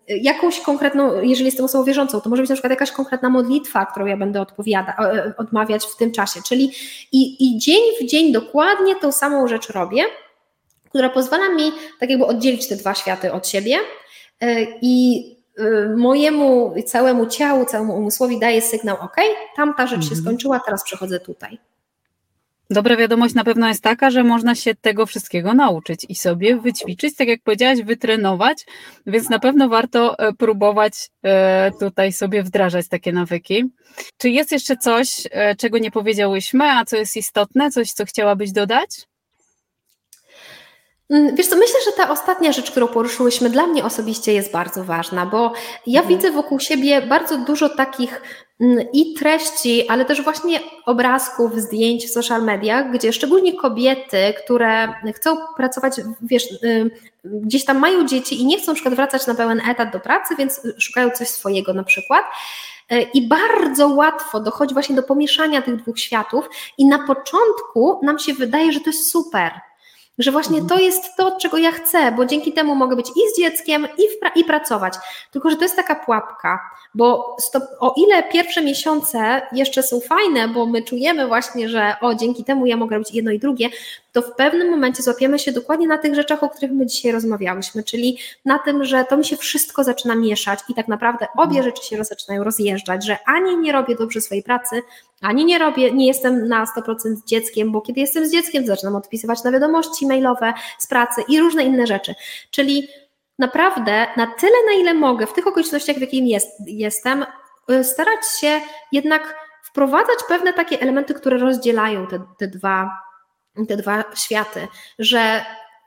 jakąś konkretną, jeżeli jestem osobą wierzącą, to może być na przykład jakaś konkretna modlitwa, którą ja będę odmawiać w tym czasie, czyli i dzień w dzień dokładnie tą samą rzecz robię, która pozwala mi tak jakby oddzielić te dwa światy od siebie i mojemu całemu ciału, całemu umysłowi daje sygnał, tamta rzecz się skończyła, teraz przechodzę tutaj. Dobra wiadomość na pewno jest taka, że można się tego wszystkiego nauczyć i sobie wyćwiczyć, tak jak powiedziałaś, wytrenować, więc na pewno warto próbować tutaj sobie wdrażać takie nawyki. Czy jest jeszcze coś, czego nie powiedziałyśmy, a co jest istotne, coś, co chciałabyś dodać? Wiesz co, myślę, że ta ostatnia rzecz, którą poruszyłyśmy, dla mnie osobiście jest bardzo ważna, bo ja widzę wokół siebie bardzo dużo takich i treści, ale też właśnie obrazków, zdjęć w social mediach, gdzie szczególnie kobiety, które chcą pracować, wiesz, gdzieś tam mają dzieci i nie chcą na przykład wracać na pełen etat do pracy, więc szukają coś swojego na przykład. I bardzo łatwo dochodzi właśnie do pomieszania tych dwóch światów i na początku nam się wydaje, że to jest super, że właśnie to jest to, czego ja chcę, bo dzięki temu mogę być i z dzieckiem, i pracować. Tylko, że to jest taka pułapka, bo o ile pierwsze miesiące jeszcze są fajne, bo my czujemy właśnie, że dzięki temu ja mogę robić jedno i drugie, to w pewnym momencie złapiemy się dokładnie na tych rzeczach, o których my dzisiaj rozmawiałyśmy, czyli na tym, że to mi się wszystko zaczyna mieszać i tak naprawdę obie rzeczy się zaczynają rozjeżdżać, że ani nie robię dobrze swojej pracy, ani nie jestem na 100% dzieckiem, bo kiedy jestem z dzieckiem, zaczynam odpisywać na wiadomości mailowe z pracy i różne inne rzeczy. Czyli naprawdę na tyle, na ile mogę, w tych okolicznościach, w jakich jestem, starać się jednak wprowadzać pewne takie elementy, które rozdzielają te dwa światy, że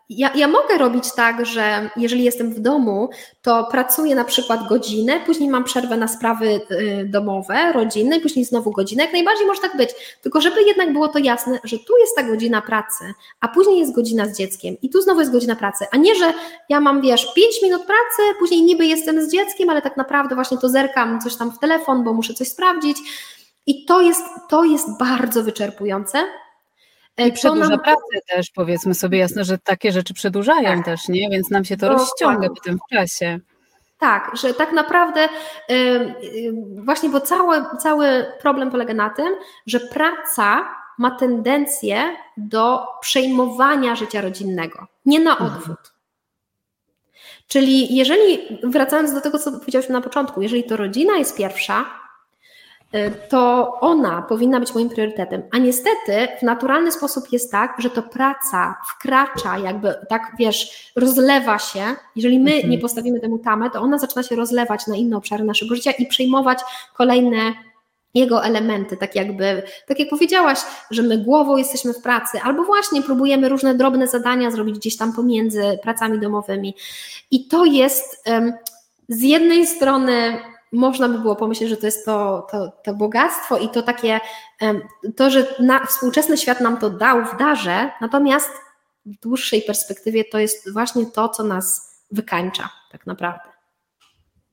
ja mogę robić tak, że jeżeli jestem w domu, to pracuję na przykład godzinę, później mam przerwę na sprawy domowe, rodzinne, później znowu godzinę, jak najbardziej może tak być, tylko żeby jednak było to jasne, że tu jest ta godzina pracy, a później jest godzina z dzieckiem i tu znowu jest godzina pracy, a nie, że ja mam, 5 minut pracy, później niby jestem z dzieckiem, ale tak naprawdę właśnie to zerkam coś tam w telefon, bo muszę coś sprawdzić i to jest bardzo wyczerpujące. I przedłuża pracę też, powiedzmy sobie jasno, że takie rzeczy przedłużają też, nie? Więc nam się to rozciąga potem w czasie. Tak, że tak naprawdę właśnie, bo cały problem polega na tym, że praca ma tendencję do przejmowania życia rodzinnego, nie na odwrót. Czyli jeżeli, wracając do tego, co powiedziałyśmy na początku, jeżeli to rodzina jest pierwsza, to ona powinna być moim priorytetem, a niestety w naturalny sposób jest tak, że to praca wkracza, jakby tak, rozlewa się, jeżeli my nie postawimy temu tamę, to ona zaczyna się rozlewać na inne obszary naszego życia i przejmować kolejne jego elementy, tak jak powiedziałaś, że my głową jesteśmy w pracy, albo właśnie próbujemy różne drobne zadania zrobić gdzieś tam pomiędzy pracami domowymi i to jest z jednej strony można by było pomyśleć, że to jest to bogactwo i to takie, to, że współczesny świat nam to dał w darze, natomiast w dłuższej perspektywie to jest właśnie to, co nas wykańcza tak naprawdę.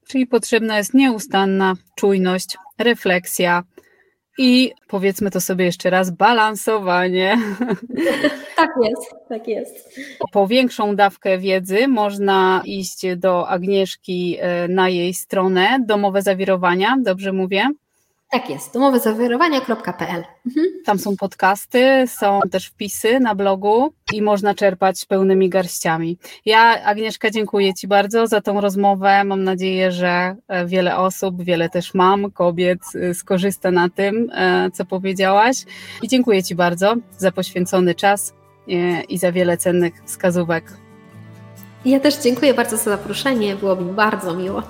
Czyli potrzebna jest nieustanna czujność, refleksja i powiedzmy to sobie jeszcze raz, balansowanie. Tak jest, tak jest. Po większą dawkę wiedzy można iść do Agnieszki na jej stronę Domowe Zawirowania, dobrze mówię? Tak jest, domowezawirowania.pl. Tam są podcasty, są też wpisy na blogu i można czerpać pełnymi garściami. Ja, Agnieszka, dziękuję Ci bardzo za tą rozmowę. Mam nadzieję, że wiele osób, wiele też kobiet skorzysta na tym, co powiedziałaś. I dziękuję Ci bardzo za poświęcony czas i za wiele cennych wskazówek. Ja też dziękuję bardzo za zaproszenie, było mi bardzo miło.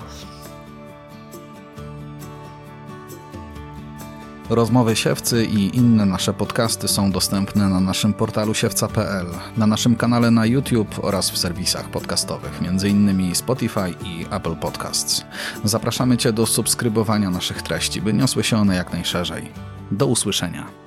Rozmowy Siewcy i inne nasze podcasty są dostępne na naszym portalu siewca.pl, na naszym kanale na YouTube oraz w serwisach podcastowych, m.in. Spotify i Apple Podcasts. Zapraszamy Cię do subskrybowania naszych treści, by niosły się one jak najszerzej. Do usłyszenia.